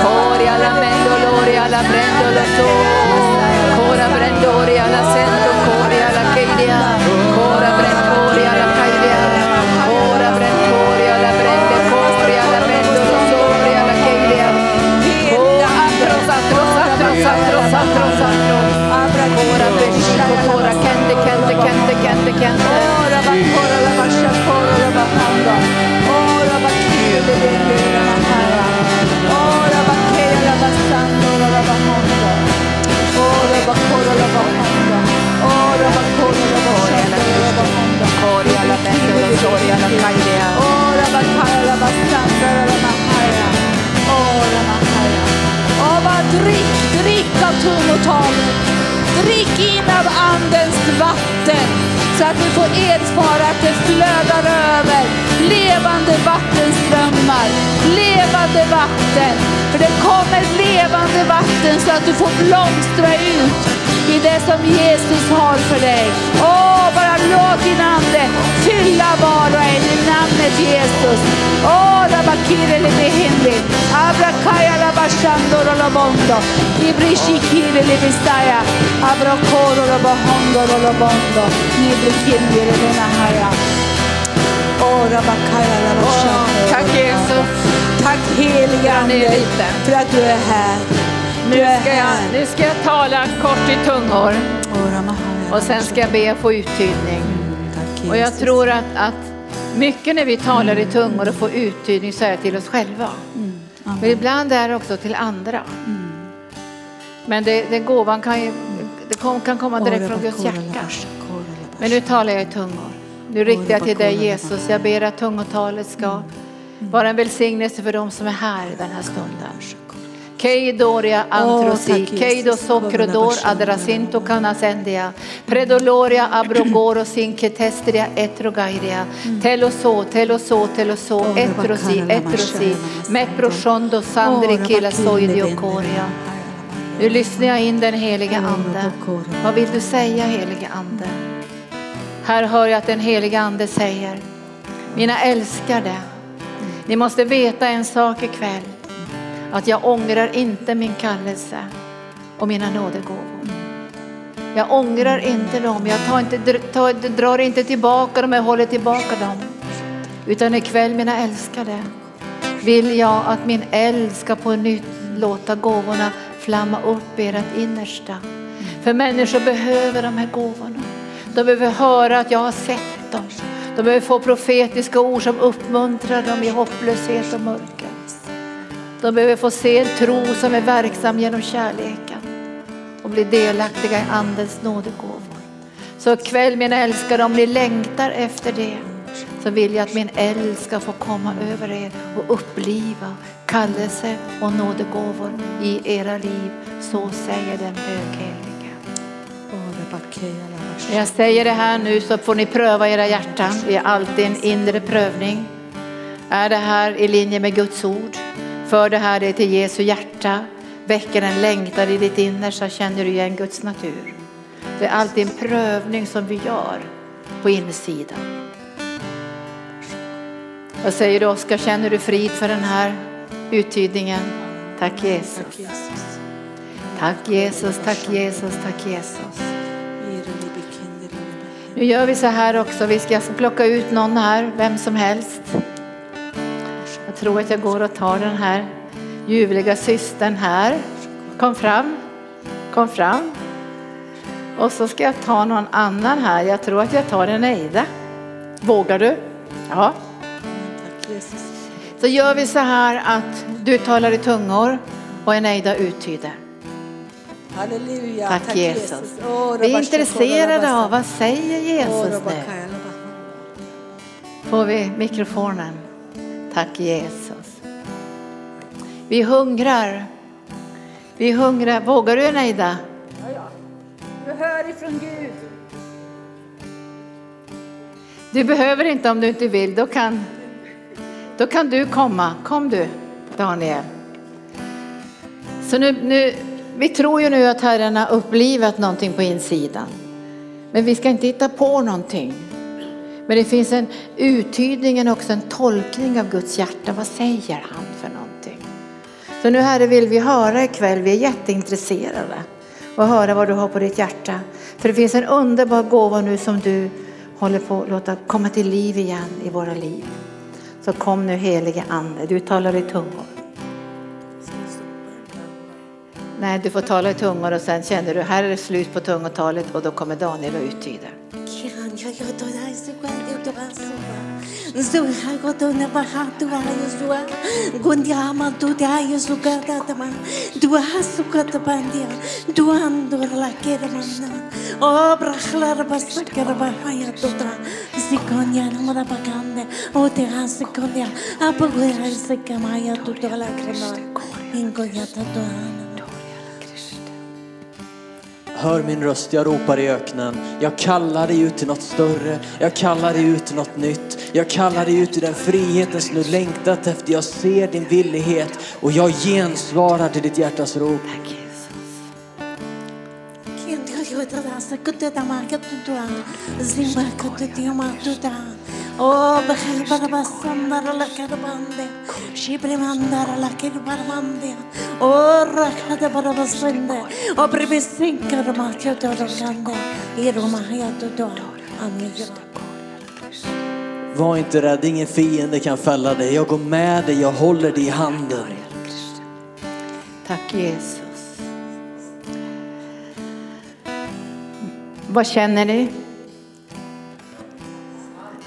Kori alla mendolori, alla brendolato. Kora brendori, alla sento, kori alla keidia. Kora brendori, alla keidia. Kora brendori, alla brende, kori alla mendolori, alla keidia. Kora atros, atros, atros, atros, atros, atros. Kora brendiko, kora kente, kente, kente, kente, kente. Kora va, kora la vasha, kora va panda. Kora va kiri, kiri, kora va kiri, la vasando, la vasando. Ora bakora la bakanda, ora bakora la bakanda, ora bakanda, koria la pendola, koria la kailia, ora bakara la bakanda, la bakaya, ora bakaya. Ova drick, drick av tungotalet, drick in av andens vatten, så att du får erfara att det flödar över levande vattenströmmar, levande vatten. För det kommer levande vatten så att du får blomstra ut i det som Jesus har för dig. Åh, bara låt din ande fylla var och en i namnet Jesus. Åh, rabakire lebe hindi, abrakaya rabashando rolabondo, ibrishikire lebe saya, abrakoro rabahondo rolabondo, nibrikinde lebe nahaya. Åh, rabakaya rabashando. Tack Jesus. Tack heliga ande för att du är här. Nu, är ska jag, här. nu ska jag tala kort i tungor. Och sen ska jag be få uttydning. Och jag tror att, att mycket när vi talar i tungor och får uttydning så är det till oss själva. Men ibland är det också till andra. Men det, den gåvan kan, ju, det kan komma direkt från Guds hjärta. Men nu talar jag i tungor. Nu riktar jag till dig Jesus. Jag ber att tungotalet ska... Bara en välsignelse för dem som är här i den här stunden. Keidoria antrosi, keido socrodor adrasinto canasendia, predoloria abrogoro sinke testria etrogairia, teloso, teloso, teloso, etrosi, etrosi, meproshondo sandri kela soidio koria. Nu lyssnar jag in den heliga anden. Vad vill du säga, heliga ande? Här hör jag att den heliga ande säger: mina älskade, ni måste veta en sak ikväll. Att jag ångrar inte min kallelse och mina nådegåvor. Jag ångrar inte dem. Jag tar inte, tar, drar inte tillbaka dem. Jag håller tillbaka dem. Utan ikväll, mina älskade, vill jag att min eld ska på nytt låta gåvorna flamma upp i ert innersta. För människor behöver de här gåvorna. De behöver höra att jag har sett dem. De behöver få profetiska ord som uppmuntrar dem i hopplöshet och mörker. De behöver få se en tro som är verksam genom kärleken. Och bli delaktiga i andens nådegåvor. Så kväll, mina älskade, om ni längtar efter det, så vill jag att min eld ska få komma över er och uppliva kallelse och nådegåvor i era liv. Så säger den höghelige. Åh, när jag säger det här nu så får ni pröva era hjärtan. Det är alltid en inre prövning. Är det här i linje med Guds ord? För det här är till Jesu hjärta. Väcker en längtan i ditt innersta, känner du igen Guds natur. Det är alltid en prövning som vi gör på insidan. Vad säger du, Oskar? Känner du frid för den här uttydningen? Tack Jesus. Tack Jesus. Tack Jesus, tack Jesus, tack Jesus. Nu gör vi så här också. Vi ska plocka ut någon här, vem som helst. Jag tror att jag går och tar den här ljuvliga systern här. Kom fram, kom fram. Och så ska jag ta någon annan här. Jag tror att jag tar en Eida. Vågar du? Ja. Så gör vi så här att du talar i tungor och en Eida uttyder. Halleluja. Tack, tack Jesus. Jesus. Vi är intresserade av vad säger Jesus nu. Får vi mikrofonen. Tack Jesus. Vi hungrar. Vi hungrar. Vågar du, Neida? Ja, ja. Du hör ifrån Gud. Du behöver inte om du inte vill. Då kan, då kan du komma. Kom du, Daniel. Så nu... nu vi tror ju nu att Herren har upplivat någonting på insidan. Men vi ska inte hitta på någonting. Men det finns en uttydning och också en tolkning av Guds hjärta. Vad säger han för någonting? Så nu, Herre, vill vi höra ikväll. Vi är jätteintresserade. Och höra vad du har på ditt hjärta. För det finns en underbar gåva nu som du håller på att låta komma till liv igen i våra liv. Så kom nu, helige Ande. Du talar i tungor. Nej, du får tala i tungor och sen känner du här är det slut på tungotalet och då kommer Daniel och uttyda. Hör min röst, jag ropar i öknen. Jag kallar dig ut till något större. Jag kallar dig ut till något nytt. Jag kallar dig ut till den friheten som du längtat efter. Jag ser din villighet och jag gensvarar till ditt hjärtas rop. Oh, behöver bara vassandar alla karbande. Skibrimandar alla karbande. Oh, rakhade bara vassande. Och bredvid sinkar mat jag tar kande. I Roma jag tar då. Amen. Var inte rädd, ingen fiende kan fälla dig. Jag går med dig, jag håller dig i handen. Tack Jesus. Vad känner ni?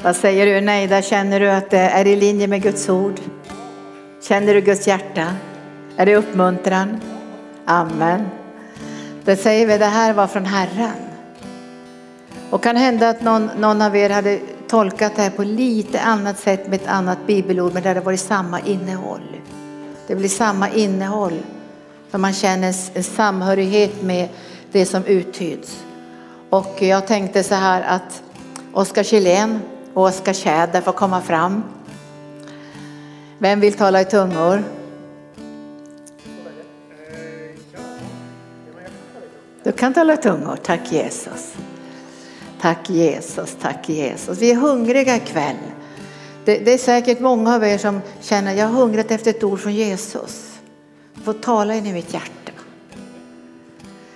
Vad säger du, Neida? Känner du att det är i linje med Guds ord? Känner du Guds hjärta? Är det uppmuntran? Amen. Då säger vi, det här var från Herren. Och kan hända att någon, någon av er hade tolkat det här på lite annat sätt med ett annat bibelord. Men där det var samma innehåll. Det blir samma innehåll. Så man känner en samhörighet med det som uttyds. Och jag tänkte så här att Oskar Kjellén och Oskar Tjäder får komma fram. Vem vill tala i tungor? Du kan tala i tungor. Tack Jesus. Tack Jesus, tack Jesus. Vi är hungriga ikväll. Det, det är säkert många av er som känner jag har hungrat efter ett ord från Jesus. Få tala in i mitt hjärta.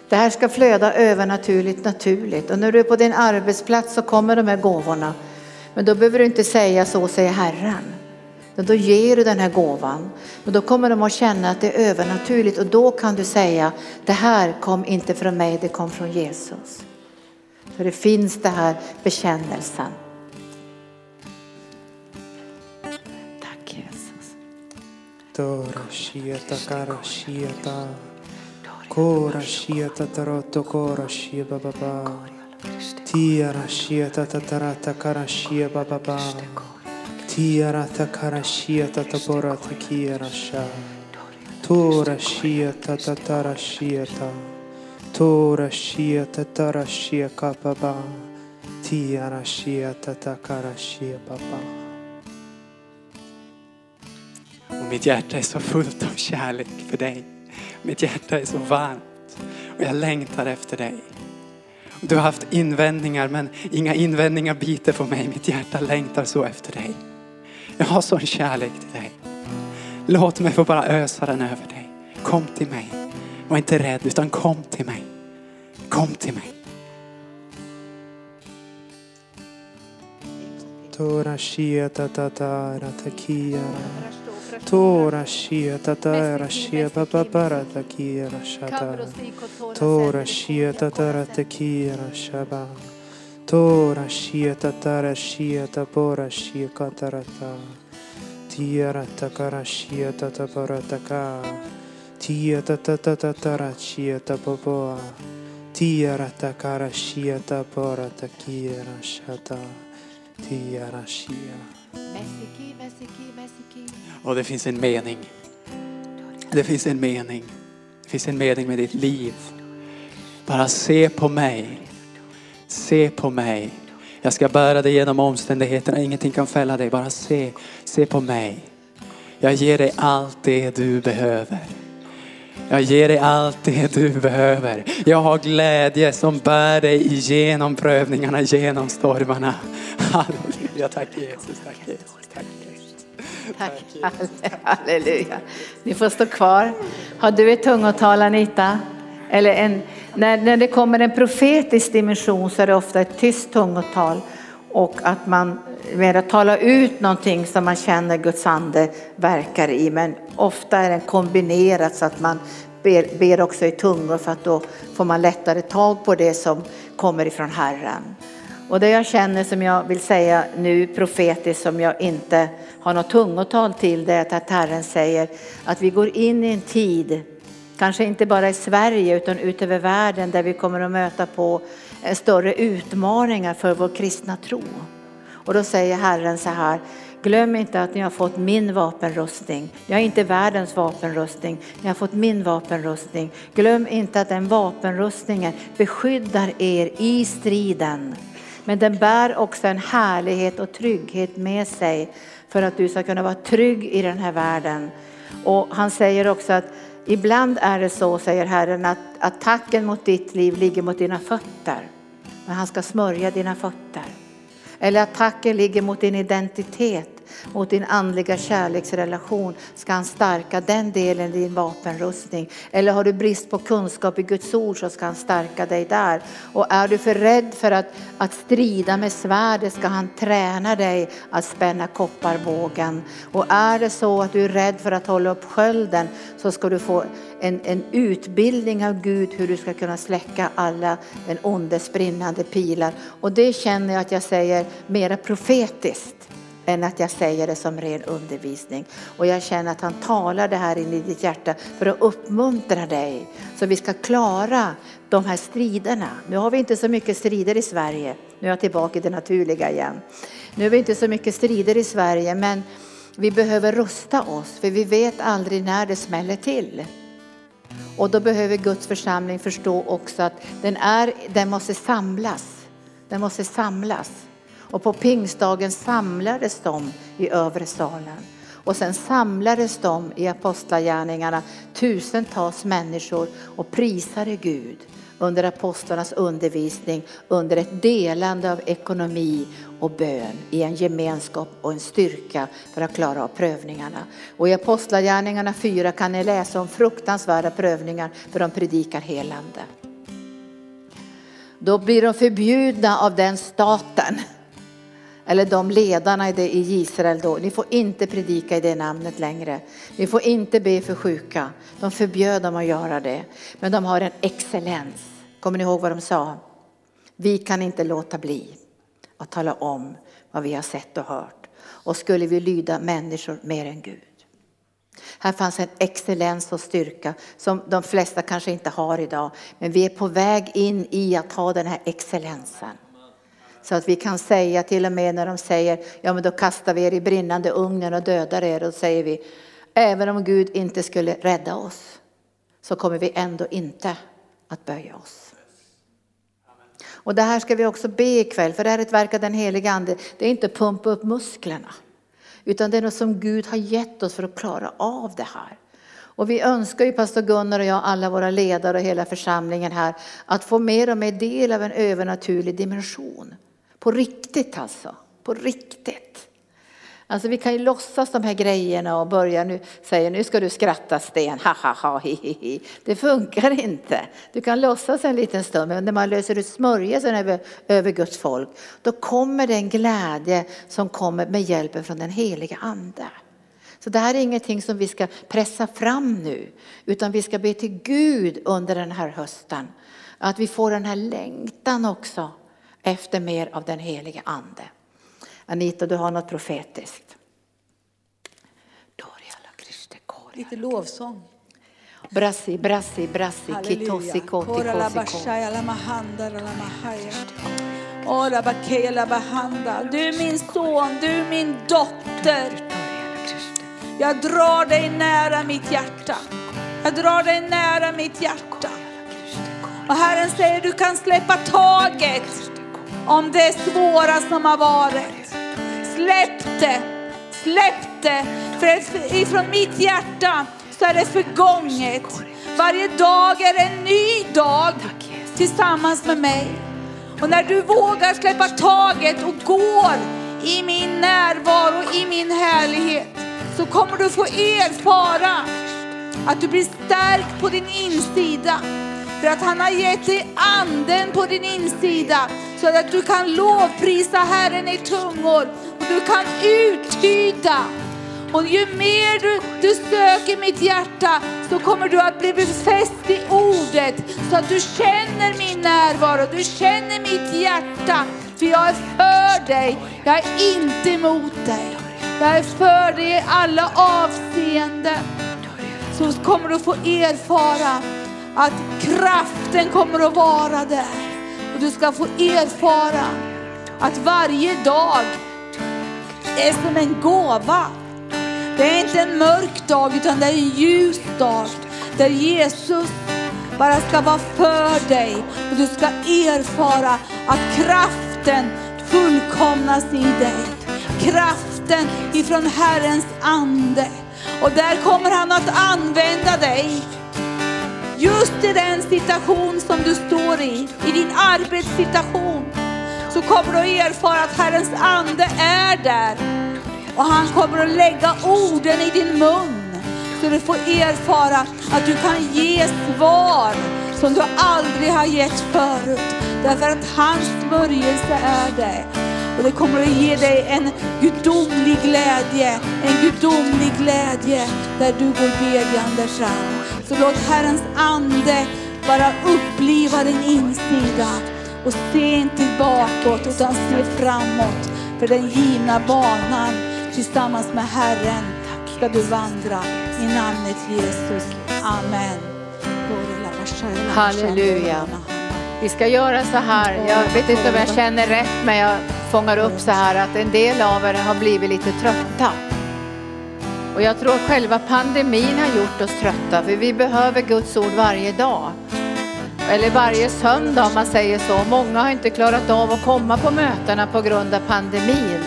Det här ska flöda övernaturligt naturligt. Och när du är på din arbetsplats så kommer de här gåvorna. Men då behöver du inte säga så, säger Herren. Men då ger du den här gåvan. Men då kommer de att känna att det är övernaturligt. Och då kan du säga, det här kom inte från mig, det kom från Jesus. För det finns det här bekännelsen. Tack Jesus. Doroshita, karoshita. Kora shieta taroto kora shieba baba. Tiara shieta tatarata kara shieba baba. Tiara takara shieta tabora tikiera sha. Tora shieta tatara shieta. Tora shieta tara shieka baba. Tiara shieta takara shieba baba. Och mitt hjärta är så fullt av kärlek för dig. Mitt hjärta är så varmt och jag längtar efter dig. Du har haft invändningar men inga invändningar biter på mig. Mitt hjärta längtar så efter dig. Jag har sån kärlek till dig. Låt mig få bara ösa den över dig. Kom till mig. Var inte rädd, utan kom till mig. Kom till mig. Tora shia tatara takia. Tora shia tatara shia papara takia shaba. Tora shia tatara takia shaba. Tora shia tatara shia tapora shia katarata. Tiara takara shia tatapara taka. Tia tatatatara shia tapopoa. Tiara takara shia tapora takia shata. Och det finns en mening. Det finns en mening. Det finns en mening med ditt liv. Bara se på mig. Se på mig. Jag ska bära dig genom omständigheterna. Ingenting kan fälla dig. Bara se. Se på mig. Jag ger dig allt det du behöver. Jag ger dig allt det du behöver. Jag har glädje som bär dig igenom prövningarna, genom stormarna. Halleluja, tack Jesus, tack Jesus, tack Jesus. Tack, tack Jesus. Halleluja. Ni får stå kvar. Har du ett tungotal, Anita? Eller en, när, när det kommer en profetisk dimension så är det ofta ett tyst tungotal. Och att man med att tala ut någonting som man känner Guds ande verkar i. Men ofta är det kombinerat så att man ber, ber också i tungor, för att då får man lättare tag på det som kommer ifrån Herren. Och det jag känner som jag vill säga nu profetiskt, som jag inte har något tungotal till, det är att Herren säger att vi går in i en tid, kanske inte bara i Sverige utan ut över världen, där vi kommer att möta på större utmaningar för vår kristna tro. Och då säger Herren så här: glöm inte att ni har fått min vapenrustning. Jag är inte världens vapenrustning. Ni har fått min vapenrustning. Glöm inte att den vapenrustningen beskyddar er i striden. Men den bär också en härlighet och trygghet med sig, för att du ska kunna vara trygg i den här världen. Och han säger också att ibland är det så, säger Herren, att attacken mot ditt liv ligger mot dina fötter. Men han ska smörja dina fötter. Eller attacken ligger mot din identitet, mot din andliga kärleksrelation, ska han stärka den delen i din vapenrustning. Eller har du brist på kunskap i Guds ord, så ska han stärka dig där. Och är du för rädd för att, att strida med svärdet, ska han träna dig att spänna kopparbågen. Och är det så att du är rädd för att hålla upp skölden, så ska du få en, en utbildning av Gud hur du ska kunna släcka alla den ondes brinnande pilar. Och det känner jag att jag säger mera profetiskt än att jag säger det som ren undervisning. Och jag känner att han talar det här in i ditt hjärta för att uppmuntra dig, så vi ska klara de här striderna. Nu har vi inte så mycket strider i Sverige. Nu är jag tillbaka i det naturliga igen. Nu har vi inte så mycket strider i Sverige, men vi behöver rusta oss, för vi vet aldrig när det smäller till. Och då behöver Guds församling förstå också att den, är, den måste samlas. Den måste samlas. Och på pingstdagen samlades de i övre salen. Och sen samlades de i apostlagärningarna, tusentals människor, och prisade Gud under apostlarnas undervisning, under ett delande av ekonomi och bön, i en gemenskap och en styrka för att klara av prövningarna. Och i apostlagärningarna fyra kan ni läsa om fruktansvärda prövningar, för de predikar helande. Då blir de förbjudna av den staten. Eller de ledarna i, det, i Israel då. Ni får inte predika i det namnet längre. Ni får inte be för sjuka. De förbjöd dem att göra det. Men de har en excellens. Kommer ni ihåg vad de sa? Vi kan inte låta bli att tala om vad vi har sett och hört. Och skulle vi lyda människor mer än Gud. Här fanns en excellens och styrka som de flesta kanske inte har idag. Men vi är på väg in i att ha den här excellensen. Så att vi kan säga, till och med när de säger, ja men då kastar vi er i brinnande ugnen och dödar er. Och säger vi, även om Gud inte skulle rädda oss, så kommer vi ändå inte att böja oss. Och det här ska vi också be ikväll, för det här är ett verk av den heliga ande. Det är inte pumpa upp musklerna, utan det är något som Gud har gett oss för att klara av det här. Och vi önskar ju, pastor Gunnar och jag, alla våra ledare och hela församlingen här, att få mer och mer del av en övernaturlig dimension. På riktigt alltså. På riktigt. Alltså vi kan ju låtsas de här grejerna och börja nu säga nu ska du skratta Sten, ha ha ha hi hi hi. Det funkar inte. Du kan låtsas en liten stund, men när man löser ut smörjelsen över, över Guds folk, då kommer den glädje som kommer med hjälpen från den heliga ande. Så det här är ingenting som vi ska pressa fram nu, utan vi ska be till Gud under den här hösten. Att vi får den här längtan också efter mer av den heliga ande. Anita, du har något profetiskt. Lite lovsång. Brassi, brassi, brassi, kitosi, koti, kosi. Du är min son, du är min dotter. Jag drar dig nära mitt hjärta. Jag drar dig nära mitt hjärta. Och Herren säger du kan släppa taget om det svåra som har varit. Släpp det, släpp det. För ifrån mitt hjärta så är det förgånget. Varje dag är en ny dag tillsammans med mig. Och när du vågar släppa taget och går i min närvaro, i min härlighet, så kommer du få erfara att du blir stärkt på din insida. För att han har gett dig anden på din insida. Så att du kan lovprisa Herren i tungor. Och du kan uttyda. Och ju mer du, du söker mitt hjärta, så kommer du att bli befäst i ordet. Så att du känner min närvaro. Du känner mitt hjärta. För jag är för dig. Jag är inte emot dig. Jag är för dig i alla avseenden. Så kommer du få erfara att kraften kommer att vara där. Och du ska få erfara att varje dag är som en gåva. Det är inte en mörk dag, utan det är en ljus dag. Där Jesus bara ska vara för dig. Och du ska erfara att kraften fullkomnas i dig. Kraften ifrån Herrens ande. Och där kommer han att använda dig. Just i den situation som du står i, i din arbetssituation, så kommer du att erfara att Herrens ande är där. Och han kommer att lägga orden i din mun. Så du får erfara att du kan ge svar som du aldrig har gett förut. Därför att hans smörjelse är det. Och det kommer att ge dig en gudomlig glädje. En gudomlig glädje där du går bedjande fram. Så låt Herrens ande bara uppliva din insida. Och se inte bakåt utan se framåt. För den givna banan tillsammans med Herren ska du vandra i namnet Jesus. Amen. Halleluja. Vi ska göra så här. Jag vet inte om jag känner rätt, men jag fångar upp så här att en del av er har blivit lite trötta. Och jag tror att själva pandemin har gjort oss trötta. För vi behöver Guds ord varje dag. Eller varje söndag om man säger så. Många har inte klarat av att komma på mötena på grund av pandemin.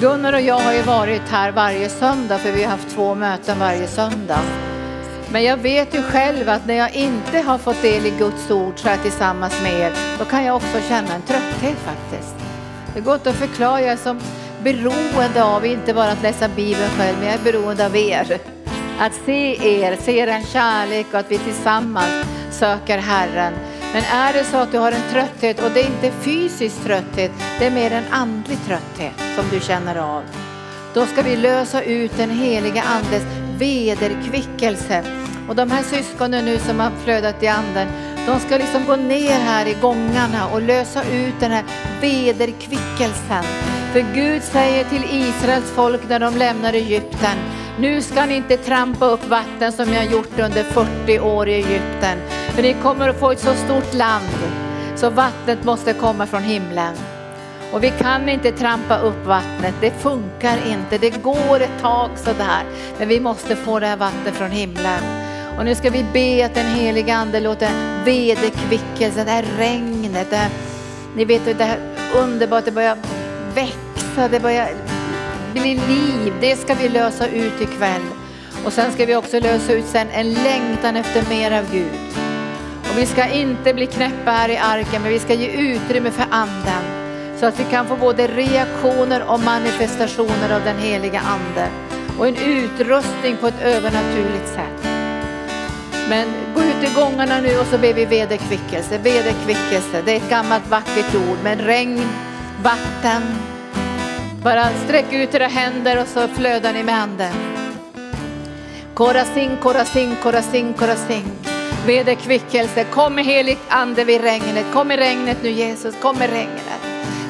Gunnar och jag har ju varit här varje söndag. För vi har haft två möten varje söndag. Men jag vet ju själv att när jag inte har fått del i Guds ord så här tillsammans med er, då kan jag också känna en trötthet faktiskt. Det går inte att förklara som... beroende av, inte bara att läsa Bibeln själv, men jag är beroende av er. Att se er, se er kärlek och att vi tillsammans söker Herren. Men är det så att du har en trötthet, och det är inte fysisk trötthet, det är mer en andlig trötthet som du känner av. Då ska vi lösa ut den heliga andes vederkvickelse. Och de här syskonen nu som har flödat i anden, de ska liksom gå ner här i gångarna och lösa ut den här vederkvickelsen. För Gud säger till Israels folk när de lämnar Egypten: nu ska ni inte trampa upp vatten som jag gjort under fyrtio år i Egypten. För ni kommer att få ett så stort land, så vattnet måste komma från himlen. Och vi kan inte trampa upp vattnet, det funkar inte. Det går ett tag sådär, men vi måste få det här vattnet från himlen. Och nu ska vi be att den heliga ande låter vederkvickelsen, det här regnet, det här, ni vet det här underbart, det börjar växa, det börjar bli liv. Det ska vi lösa ut ikväll. Och sen ska vi också lösa ut sen en längtan efter mer av Gud. Och vi ska inte bli knäppa här i arken, men vi ska ge utrymme för anden. Så att vi kan få både reaktioner och manifestationer av den heliga ande. Och en utrustning på ett övernaturligt sätt. Men gå ut i gångarna nu och så ber vi vederkvickelse. Vederkvickelse, det är ett gammalt vackert ord. Men regn, vatten. Bara sträck ut era händer och så flödar ni med anden. Korasing, korasing, korasing, korasing. Vederkvickelse, kom i heligt ande vid regnet. Kom i regnet nu Jesus, kom i regnet.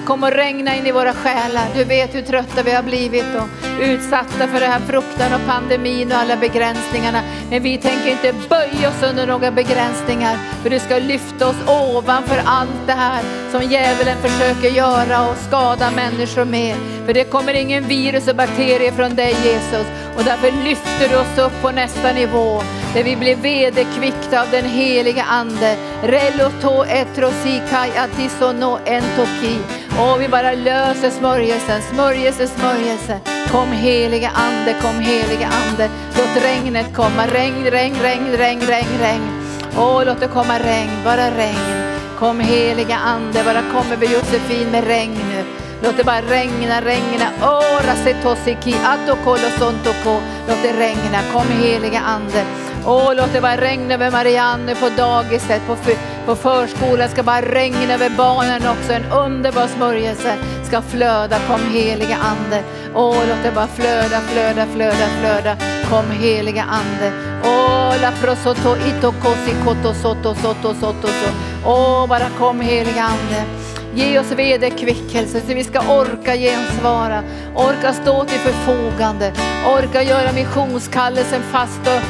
Kom och regna in i våra själar. Du vet hur trötta vi har blivit och utsatta för det här fruktan och pandemin och alla begränsningarna. Men vi tänker inte böja oss under några begränsningar. För du ska lyfta oss ovanför allt det här som djävulen försöker göra och skada människor med. För det kommer ingen virus och bakterier från dig Jesus. Och därför lyfter du oss upp på nästa nivå. Där vi blir vederkvickta av den heliga ande. Reloto etrosikai atisono entoki. Och vi bara löser smörjelsen, smörjelse, smörjelse. Kom heliga ande, kom heliga ande. Låt regnet komma, regn, regn, regn, regn, regn, regn. Åh, låt det komma regn, bara regn. Kom heliga ande, bara kom över Josefin med regn nu. Låt det bara regna, regna. Åh, rasetosiki, atokolosontoko. Låt det regna, kom heliga ande. Åh, låt det bara regna över Marianne på dagiset, på, f- på förskolan. Ska bara regna över barnen också. En underbar smörjelse ska flöda, kom heliga ande. Åh, låt det bara flöda, flöda, flöda, flöda. Kom heliga ande. Åh, la prosoto itokosi koto soto soto soto. Åh, bara kom heliga ande. Ge oss vederkvickelse så vi ska orka gensvara. Orka stå till förfogande. Orka göra missionskallelsen fast och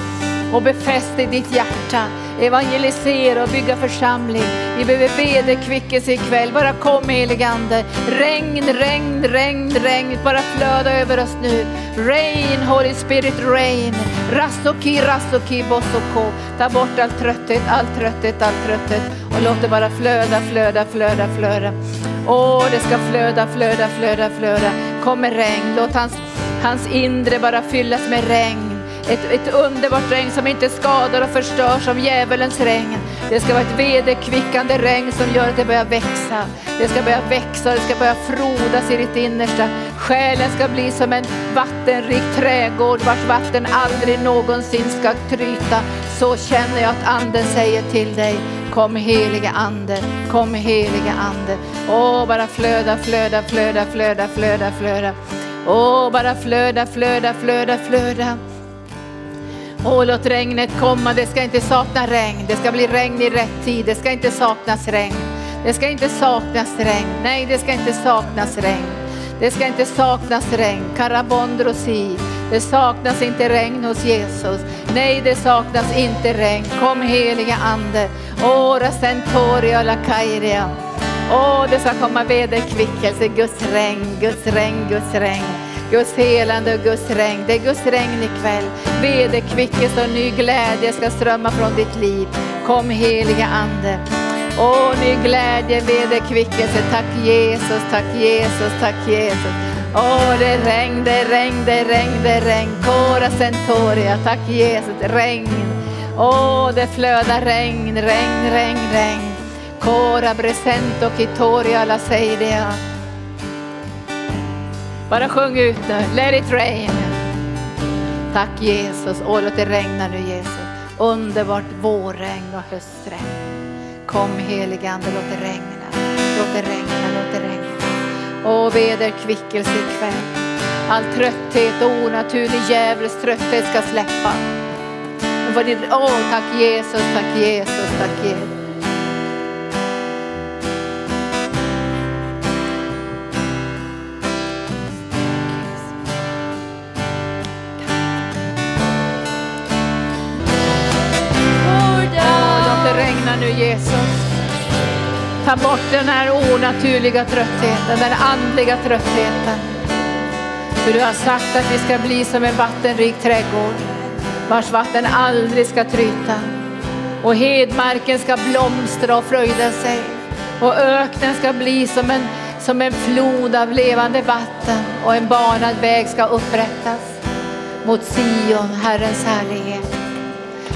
och befäst i ditt hjärta. Evangelisera och bygga församling. Vi behöver vederkvickelse ikväll. Bara kom heligande. Regn, regn, regn, regn. Bara flöda över oss nu. Rain, Holy Spirit, rain. Rasoki, rasoki, bosoko. Ta bort all trötthet, all trötthet, all trötthet. Och låt det bara flöda, flöda, flöda, flöda. Åh, det ska flöda, flöda, flöda, flöda. Kom med regn. Låt hans, hans inre bara fyllas med regn. Ett, ett underbart regn som inte skadar och förstör som djävulens regn. Det ska vara ett vederkvickande regn som gör att det börjar växa. Det ska börja växa och det ska börja frodas i ditt innersta. Själen ska bli som en vattenrik trädgård vars vatten aldrig någonsin ska tryta. Så känner jag att anden säger till dig. Kom heliga ande, kom heliga ande. Åh, bara flöda, flöda, flöda, flöda, flöda, flöda. Åh, bara flöda, flöda, flöda, flöda. Åh, låt regnet komma, det ska inte sakna regn. Det ska bli regn i rätt tid, det ska inte saknas regn. Det ska inte saknas regn, nej det ska inte saknas regn. Det ska inte saknas regn, karabondrosi. Det saknas inte regn hos Jesus. Nej, det saknas inte regn. Kom heliga ande. Åh, rasentoria la kairia. Åh, det ska komma vederkvickelse, Guds regn, Guds regn, Guds regn. Guds helande och Guds regn. Det är Guds regn ikväll. Vederkvickelse och ny glädje ska strömma från ditt liv. Kom heliga ande. Åh, ny glädje, vederkvickelse. Tack Jesus, tack Jesus, tack Jesus. Åh, det regn, det regn, det regn, det regn. Kora centoria, tack Jesus, regn. Åh, det flödar regn, regn, regn, regn. Kora bresento kitoria la seidia. Bara sjung ut nu. Let it rain. Tack Jesus. Åh, låt det regna nu Jesus. Underbart vårregn och höstregn. Kom heliga ande, låt det regna. Låt det regna, låt det regna. Åh, vederkvickelse ikväll. All trötthet och onaturlig djävuls trötthet ska släppa. Åh, tack Jesus, tack Jesus, tack Jesus. Jesus, ta bort den här onaturliga tröttheten, den andliga tröttheten. För du har sagt att vi ska bli som en vattenrik trädgård vars vatten aldrig ska tryta. Och hedmarken ska blomstra och fröjda sig. Och öknen ska bli som en, som en flod av levande vatten. Och en banad väg ska upprättas mot Sion, Herrens härlighet.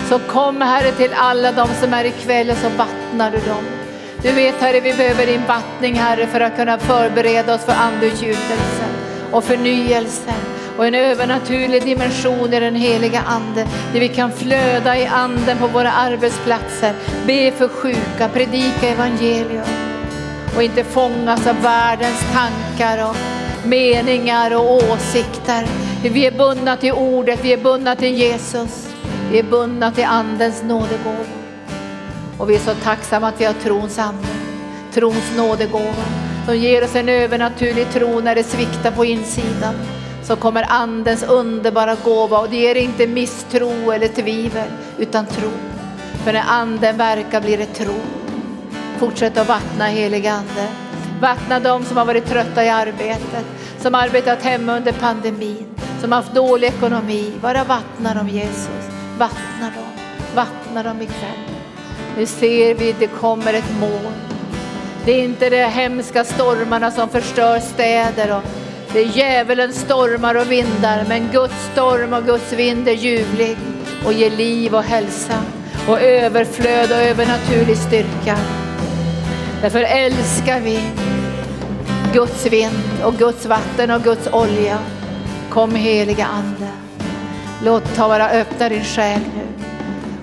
Så kom Herre till alla de som är ikväll och så vattnar du dem. Du vet, Herre, vi behöver din vattning, Herre, för att kunna förbereda oss för andeutgjutelse och förnyelse. Och en övernaturlig dimension i den heliga ande. Där vi kan flöda i anden på våra arbetsplatser. Be för sjuka, predika evangelium. Och inte fångas av världens tankar och meningar och åsikter. Vi är bundna till ordet, vi är bundna till Jesus. Vi är bundna till andens nådegåva. Och vi är så tacksamma att vi har trons ande. Trons nådegåva. Som ger oss en övernaturlig tro när det sviktar på insidan. Så kommer andens underbara gåva, och det ger inte misstro eller tvivel utan tro. För när anden verkar blir det tro. Fortsätt att vattna, heliga ande. Vattna dem som har varit trötta i arbetet, som arbetat hemma under pandemin, som haft dålig ekonomi. Bara vattna dem, Jesus. Vattna dem, vattna dem ikväll. Nu ser vi att det kommer ett moln. Det är inte de hemska stormarna som förstör städer och det är djävulens stormar och vindar, men Guds storm och Guds vind är ljuvlig och ger liv och hälsa och överflöd och övernaturlig styrka. Därför älskar vi Guds vind och Guds vatten och Guds olja. Kom, heliga ande. Låt ta vara öppna din själ nu.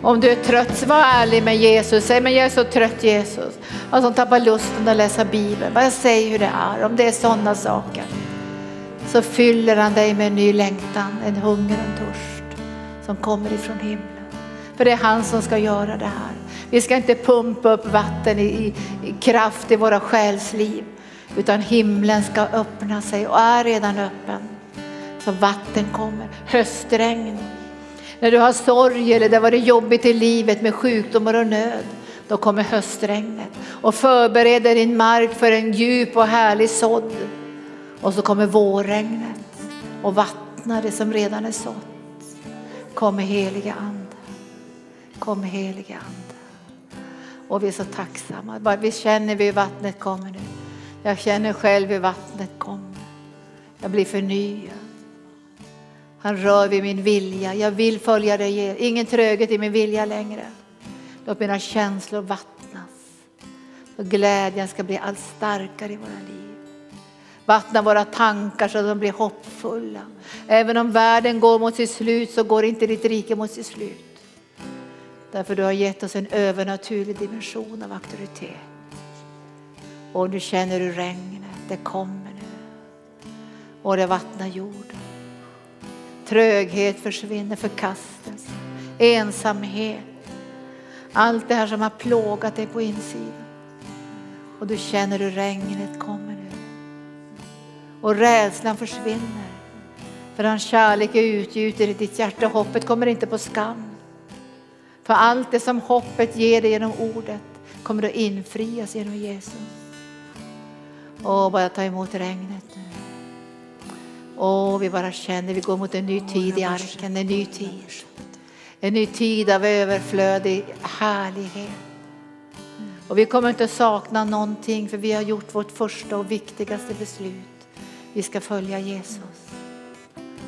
Om du är trött, var ärlig med Jesus. Säg, men jag är så trött, Jesus. Och som tappar lusten att läsa Bibeln. Vad jag säger hur det är, om det är sådana saker. Så fyller han dig med en ny längtan, en hunger och en törst som kommer ifrån himlen. För det är han som ska göra det här. Vi ska inte pumpa upp vatten i, i, i kraft i våra själsliv. Utan himlen ska öppna sig och är redan öppen. Så vatten kommer, höstregn. När du har sorg eller det var det jobbigt i livet med sjukdomar och nöd. Då kommer höstregnet och förbereder din mark för en djup och härlig sådd. Och så kommer vårregnet och vattnar det som redan är sått. Kom, heliga ande. Kom, heliga ande. Och vi är så tacksamma. Vi känner hur vattnet kommer nu. Jag känner själv hur vattnet kommer. Jag blir förnyad. Han rör vid min vilja. Jag vill följa dig. Ingen tröghet i min vilja längre. Låt mina känslor vattnas. Och glädjen ska bli allt starkare i våra liv. Vattna våra tankar så att de blir hoppfulla. Även om världen går mot sitt slut så går inte ditt rike mot sitt slut. Därför du har gett oss en övernaturlig dimension av auktoritet. Och nu känner du regnet. Det kommer nu. Och det vattnar jorden. Tröghet försvinner, förkastelse. Ensamhet. Allt det här som har plågat dig på insidan. Och du känner hur regnet kommer nu. Och rädslan försvinner. För hans kärlek är utgjuten i ditt hjärta. Hoppet kommer inte på skam. För allt det som hoppet ger dig genom ordet. Kommer att infrias genom Jesus. Åh, bara ta emot regnet nu. Åh, vi bara känner. Vi går mot en ny tid i arken. En ny tid. En ny tid av överflödig härlighet. Och vi kommer inte att sakna någonting. För vi har gjort vårt första och viktigaste beslut. Vi ska följa Jesus.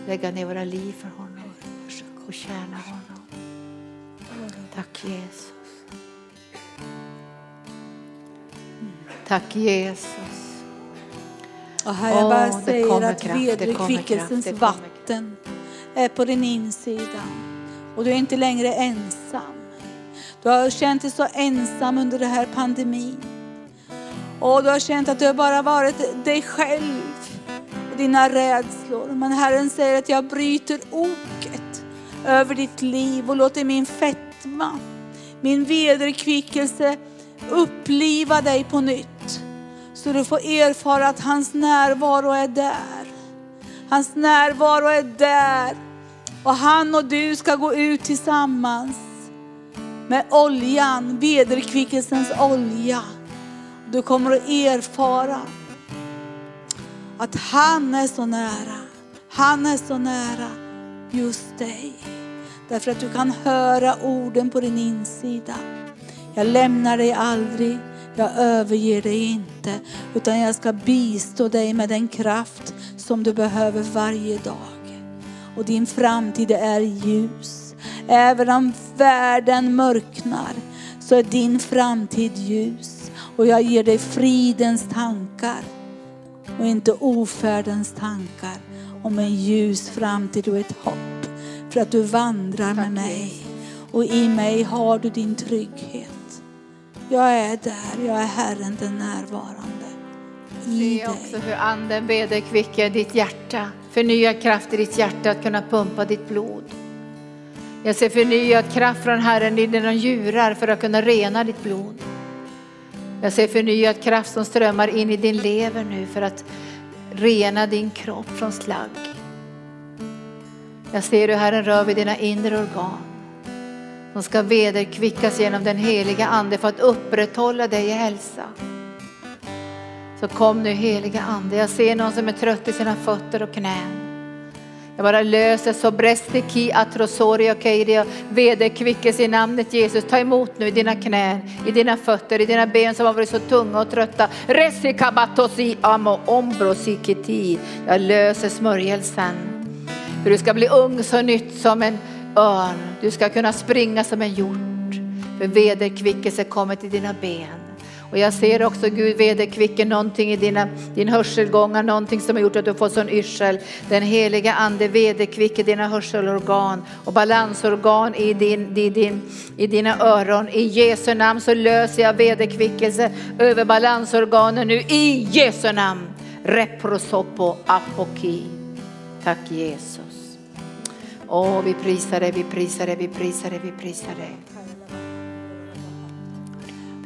Lägga ner våra liv för honom. Och tjäna honom. Tack Jesus. Tack Jesus. Och här jag bara oh, säger att vederkvickelsens vatten är på din insida. Och du är inte längre ensam. Du har känt dig så ensam under den här pandemin. Och du har känt att du bara varit dig själv. Dina rädslor. Men Herren säger att jag bryter oket över ditt liv och låter min fetma, min vederkvickelse uppliva dig på nytt. Så du får erfara att hans närvaro är där. Hans närvaro är där. Och han och du ska gå ut tillsammans med oljan, vederkvickelsens olja. Du kommer att erfara att han är så nära. Han är så nära just dig. Därför att du kan höra orden på din insida. Jag lämnar dig aldrig. Jag överger dig inte. Utan jag ska bistå dig med den kraft som du behöver varje dag. Och din framtid är ljus. Även om världen mörknar så är din framtid ljus. Och jag ger dig fridens tankar och inte ofärdens tankar. Om en ljus framtid och ett hopp. För att du vandrar med mig. Och i mig har du din trygghet. Jag är där. Jag är Herren den närvarande. Se också hur anden beder kvickar ditt hjärta. Förnya kraft i ditt hjärta att kunna pumpa ditt blod. Jag ser förnyad kraft från Herren i dina njurar för att kunna rena ditt blod. Jag ser förnyad kraft som strömmar in i din lever nu för att rena din kropp från slagg. Jag ser hur Herren rör vid dina inre organ. De ska vederkvickas genom den heliga ande för att upprätthålla dig i hälsa. Så kom nu heliga ande. Jag ser någon som är trött i sina fötter och knän. Jag bara löser så bresteki atrosoria keiria vederkvickes i namnet Jesus. Ta emot nu i dina knän, i dina fötter, i dina ben som har varit så tunga och trötta. Resikabatosi amo ombrosikiti. Jag löser smörjelsen. För du ska bli ung så nytt som en örn. Du ska kunna springa som en hjort. För vederkvickelse kommer till dina ben. Och jag ser också Gud vederkvicker någonting i dina, din hörselgångar. Någonting som har gjort att du får sån yrsel. Den heliga ande vederkvicker dina hörselorgan. Och balansorgan i, din, i, din, i dina öron. I Jesu namn så löser jag vederkvickelse över balansorganen nu. I Jesu namn. Reprosopo apoki. Tack Jesus. Åh, vi prisar dig, vi prisar dig, vi prisar dig, vi prisar dig.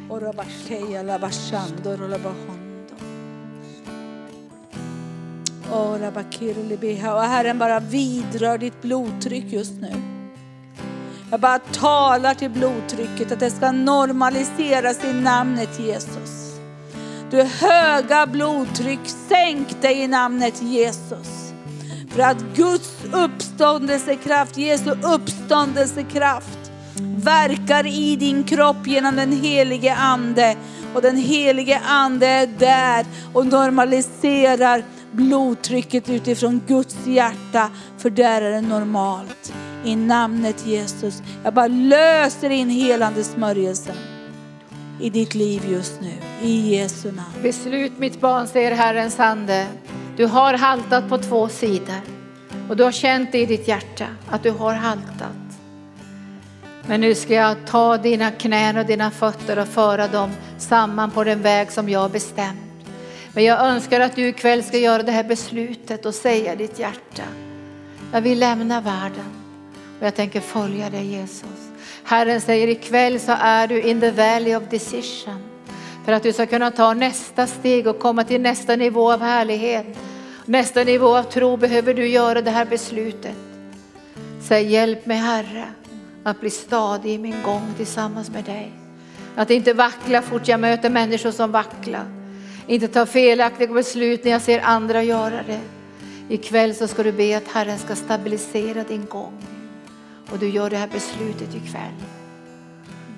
Ora basheia la bashando la bahondo. Ora bakirli beha. Och Herren bara vidrör ditt blodtryck just nu. Jag bara talar till blodtrycket att det ska normaliseras i namnet Jesus. Du höga blodtryck, sänk dig i namnet Jesus. För att Guds uppståndelsekraft, Jesu uppståndelsekraft verkar i din kropp genom den helige ande. Och den helige ande är där och normaliserar blodtrycket utifrån Guds hjärta. För där är det normalt. I namnet Jesus. Jag bara löser in helande smörjelsen i ditt liv just nu. I Jesu namn. Beslut mitt barn, säger Herrens ande. Du har haltat på två sidor. Och du har känt i ditt hjärta att du har haltat. Men nu ska jag ta dina knän och dina fötter och föra dem samman på den väg som jag bestämt. Men jag önskar att du ikväll ska göra det här beslutet och säga ditt hjärta. Jag vill lämna världen och jag tänker följa dig Jesus. Herren säger ikväll så är du in the valley of decision. För att du ska kunna ta nästa steg och komma till nästa nivå av härlighet. Nästa nivå av tro behöver du göra det här beslutet. Säg hjälp mig Herre. Att bli stadig i min gång tillsammans med dig. Att inte vackla fort jag möter människor som vacklar. Inte ta felaktiga beslut när jag ser andra göra det. Ikväll så ska du be att Herren ska stabilisera din gång. Och du gör det här beslutet ikväll.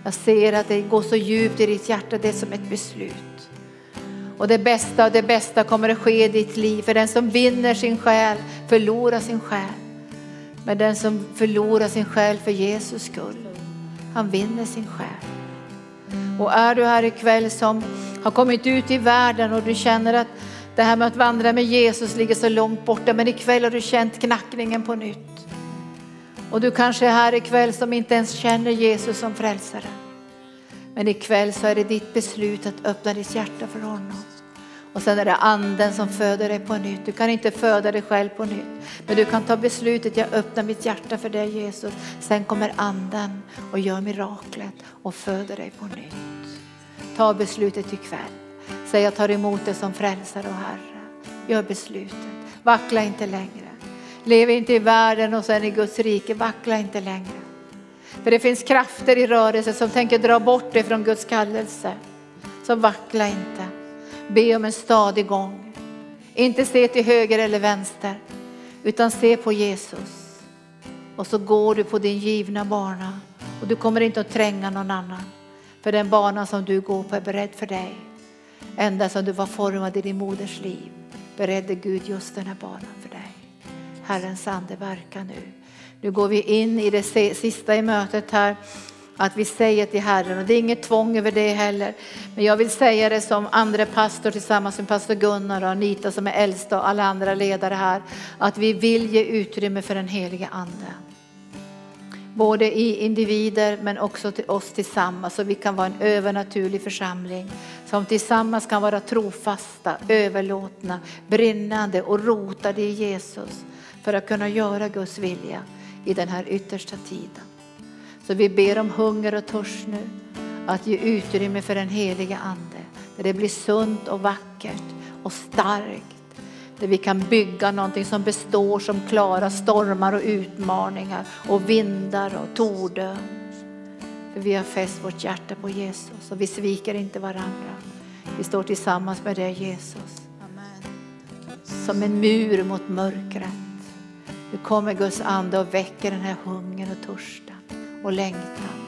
Jag ser att det går så djupt i ditt hjärta. Det är som ett beslut. Och det bästa och det bästa kommer att ske i ditt liv. För den som vinner sin själ förlorar sin själ. Men den som förlorar sin själ för Jesus skull, han vinner sin själ. Och är du här ikväll som har kommit ut i världen och du känner att det här med att vandra med Jesus ligger så långt borta. Men ikväll har du känt knackningen på nytt. Och du kanske är här ikväll som inte ens känner Jesus som frälsare. Men ikväll så är det ditt beslut att öppna ditt hjärta för honom. Och sen är det anden som föder dig på nytt. Du kan inte föda dig själv på nytt. Men du kan ta beslutet. Jag öppnar mitt hjärta för dig Jesus. Sen kommer anden och gör miraklet. Och föder dig på nytt. Ta beslutet ikväll. Säg jag tar emot dig som frälsare och Herre. Gör beslutet. Vackla inte längre. Lev inte i världen och sen i Guds rike. Vackla inte längre. För det finns krafter i rörelse som tänker dra bort dig från Guds kallelse. Så vackla inte. Be om en stadig gång. Inte se till höger eller vänster. Utan se på Jesus. Och så går du på din givna bana. Och du kommer inte att tränga någon annan. För den bana som du går på är beredd för dig. Ända som du var formad i din moders liv. Beredde Gud just den här banan för dig. Herrens ande verkar nu. Nu går vi in i det sista i mötet här. Att vi säger till Herren, och det är inget tvång över det heller. Men jag vill säga det som andra pastor tillsammans med pastor Gunnar och Anita som är äldsta och alla andra ledare här. Att vi vill ge utrymme för den helige ande. Både i individer men också till oss tillsammans. Så vi kan vara en övernaturlig församling. Som tillsammans kan vara trofasta, överlåtna, brinnande och rotade i Jesus. För att kunna göra Guds vilja i den här yttersta tiden. Så vi ber om hunger och törst nu. Att ge utrymme för den heliga ande. Där det blir sunt och vackert och starkt. Där vi kan bygga någonting som består, som klarar stormar och utmaningar. Och vindar och torde. För vi har fäst vårt hjärta på Jesus. Och vi sviker inte varandra. Vi står tillsammans med dig Jesus. Amen. Som en mur mot mörkret. Nu kommer Guds ande och väcker den här hungern och törsten. Och längtan.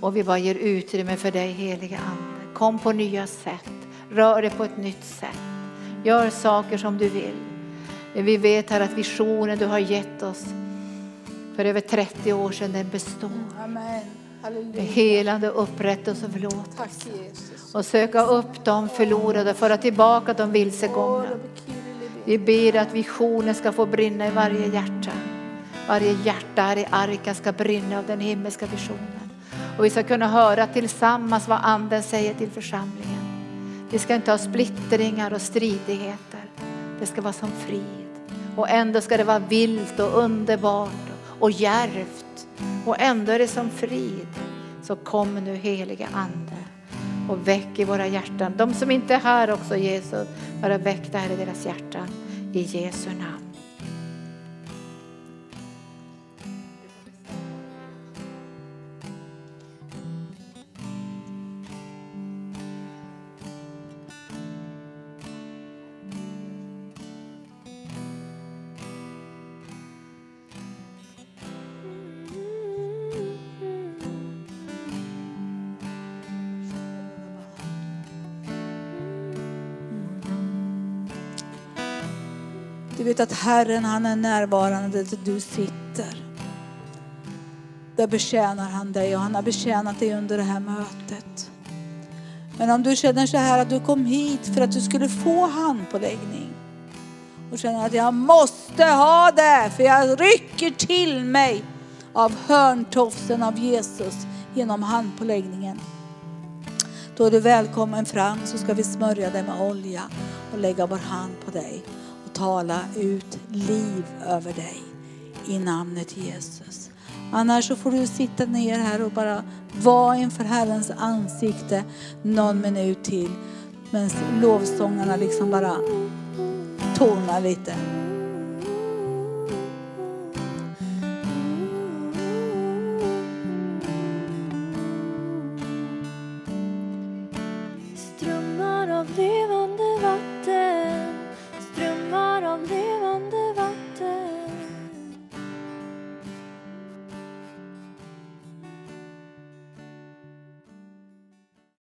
Och vi bara ger utrymme för dig heliga ande. Kom på nya sätt. Rör dig på ett nytt sätt. Gör saker som du vill. Men vi vet här att visionen du har gett oss. För över trettio år sedan den består. Amen. Halleluja. Helande, upprättelse och förlåtelse. Tack, Jesus. Och söka upp de förlorade. Föra tillbaka de vilsegångna. Vi ber att visionen ska få brinna i varje hjärta. Varje hjärta här i Arken ska brinna av den himmelska visionen. Och vi ska kunna höra tillsammans vad anden säger till församlingen. Vi ska inte ha splittringar och stridigheter. Det ska vara som frid. Och ändå ska det vara vilt och underbart och djärvt. Och ändå är det som frid. Så kom nu heliga ande och väck i våra hjärtan. De som inte är här också Jesus, bara väck det här i deras hjärtan. I Jesu namn. Att Herren han är närvarande där du sitter. Där betjänar han dig och han har betjänat dig under det här mötet. Men om du känner så här att du kom hit för att du skulle få handpåläggning och känner att jag måste ha det för jag rycker till mig av hörntofsen av Jesus genom handpåläggningen. Då är du välkommen fram så ska vi smörja dig med olja och lägga vår hand på dig. Tala ut liv över dig i namnet Jesus. Annars så får du sitta ner här och bara vara inför Herrens ansikte någon minut till. Men lovsångarna liksom bara tonar lite.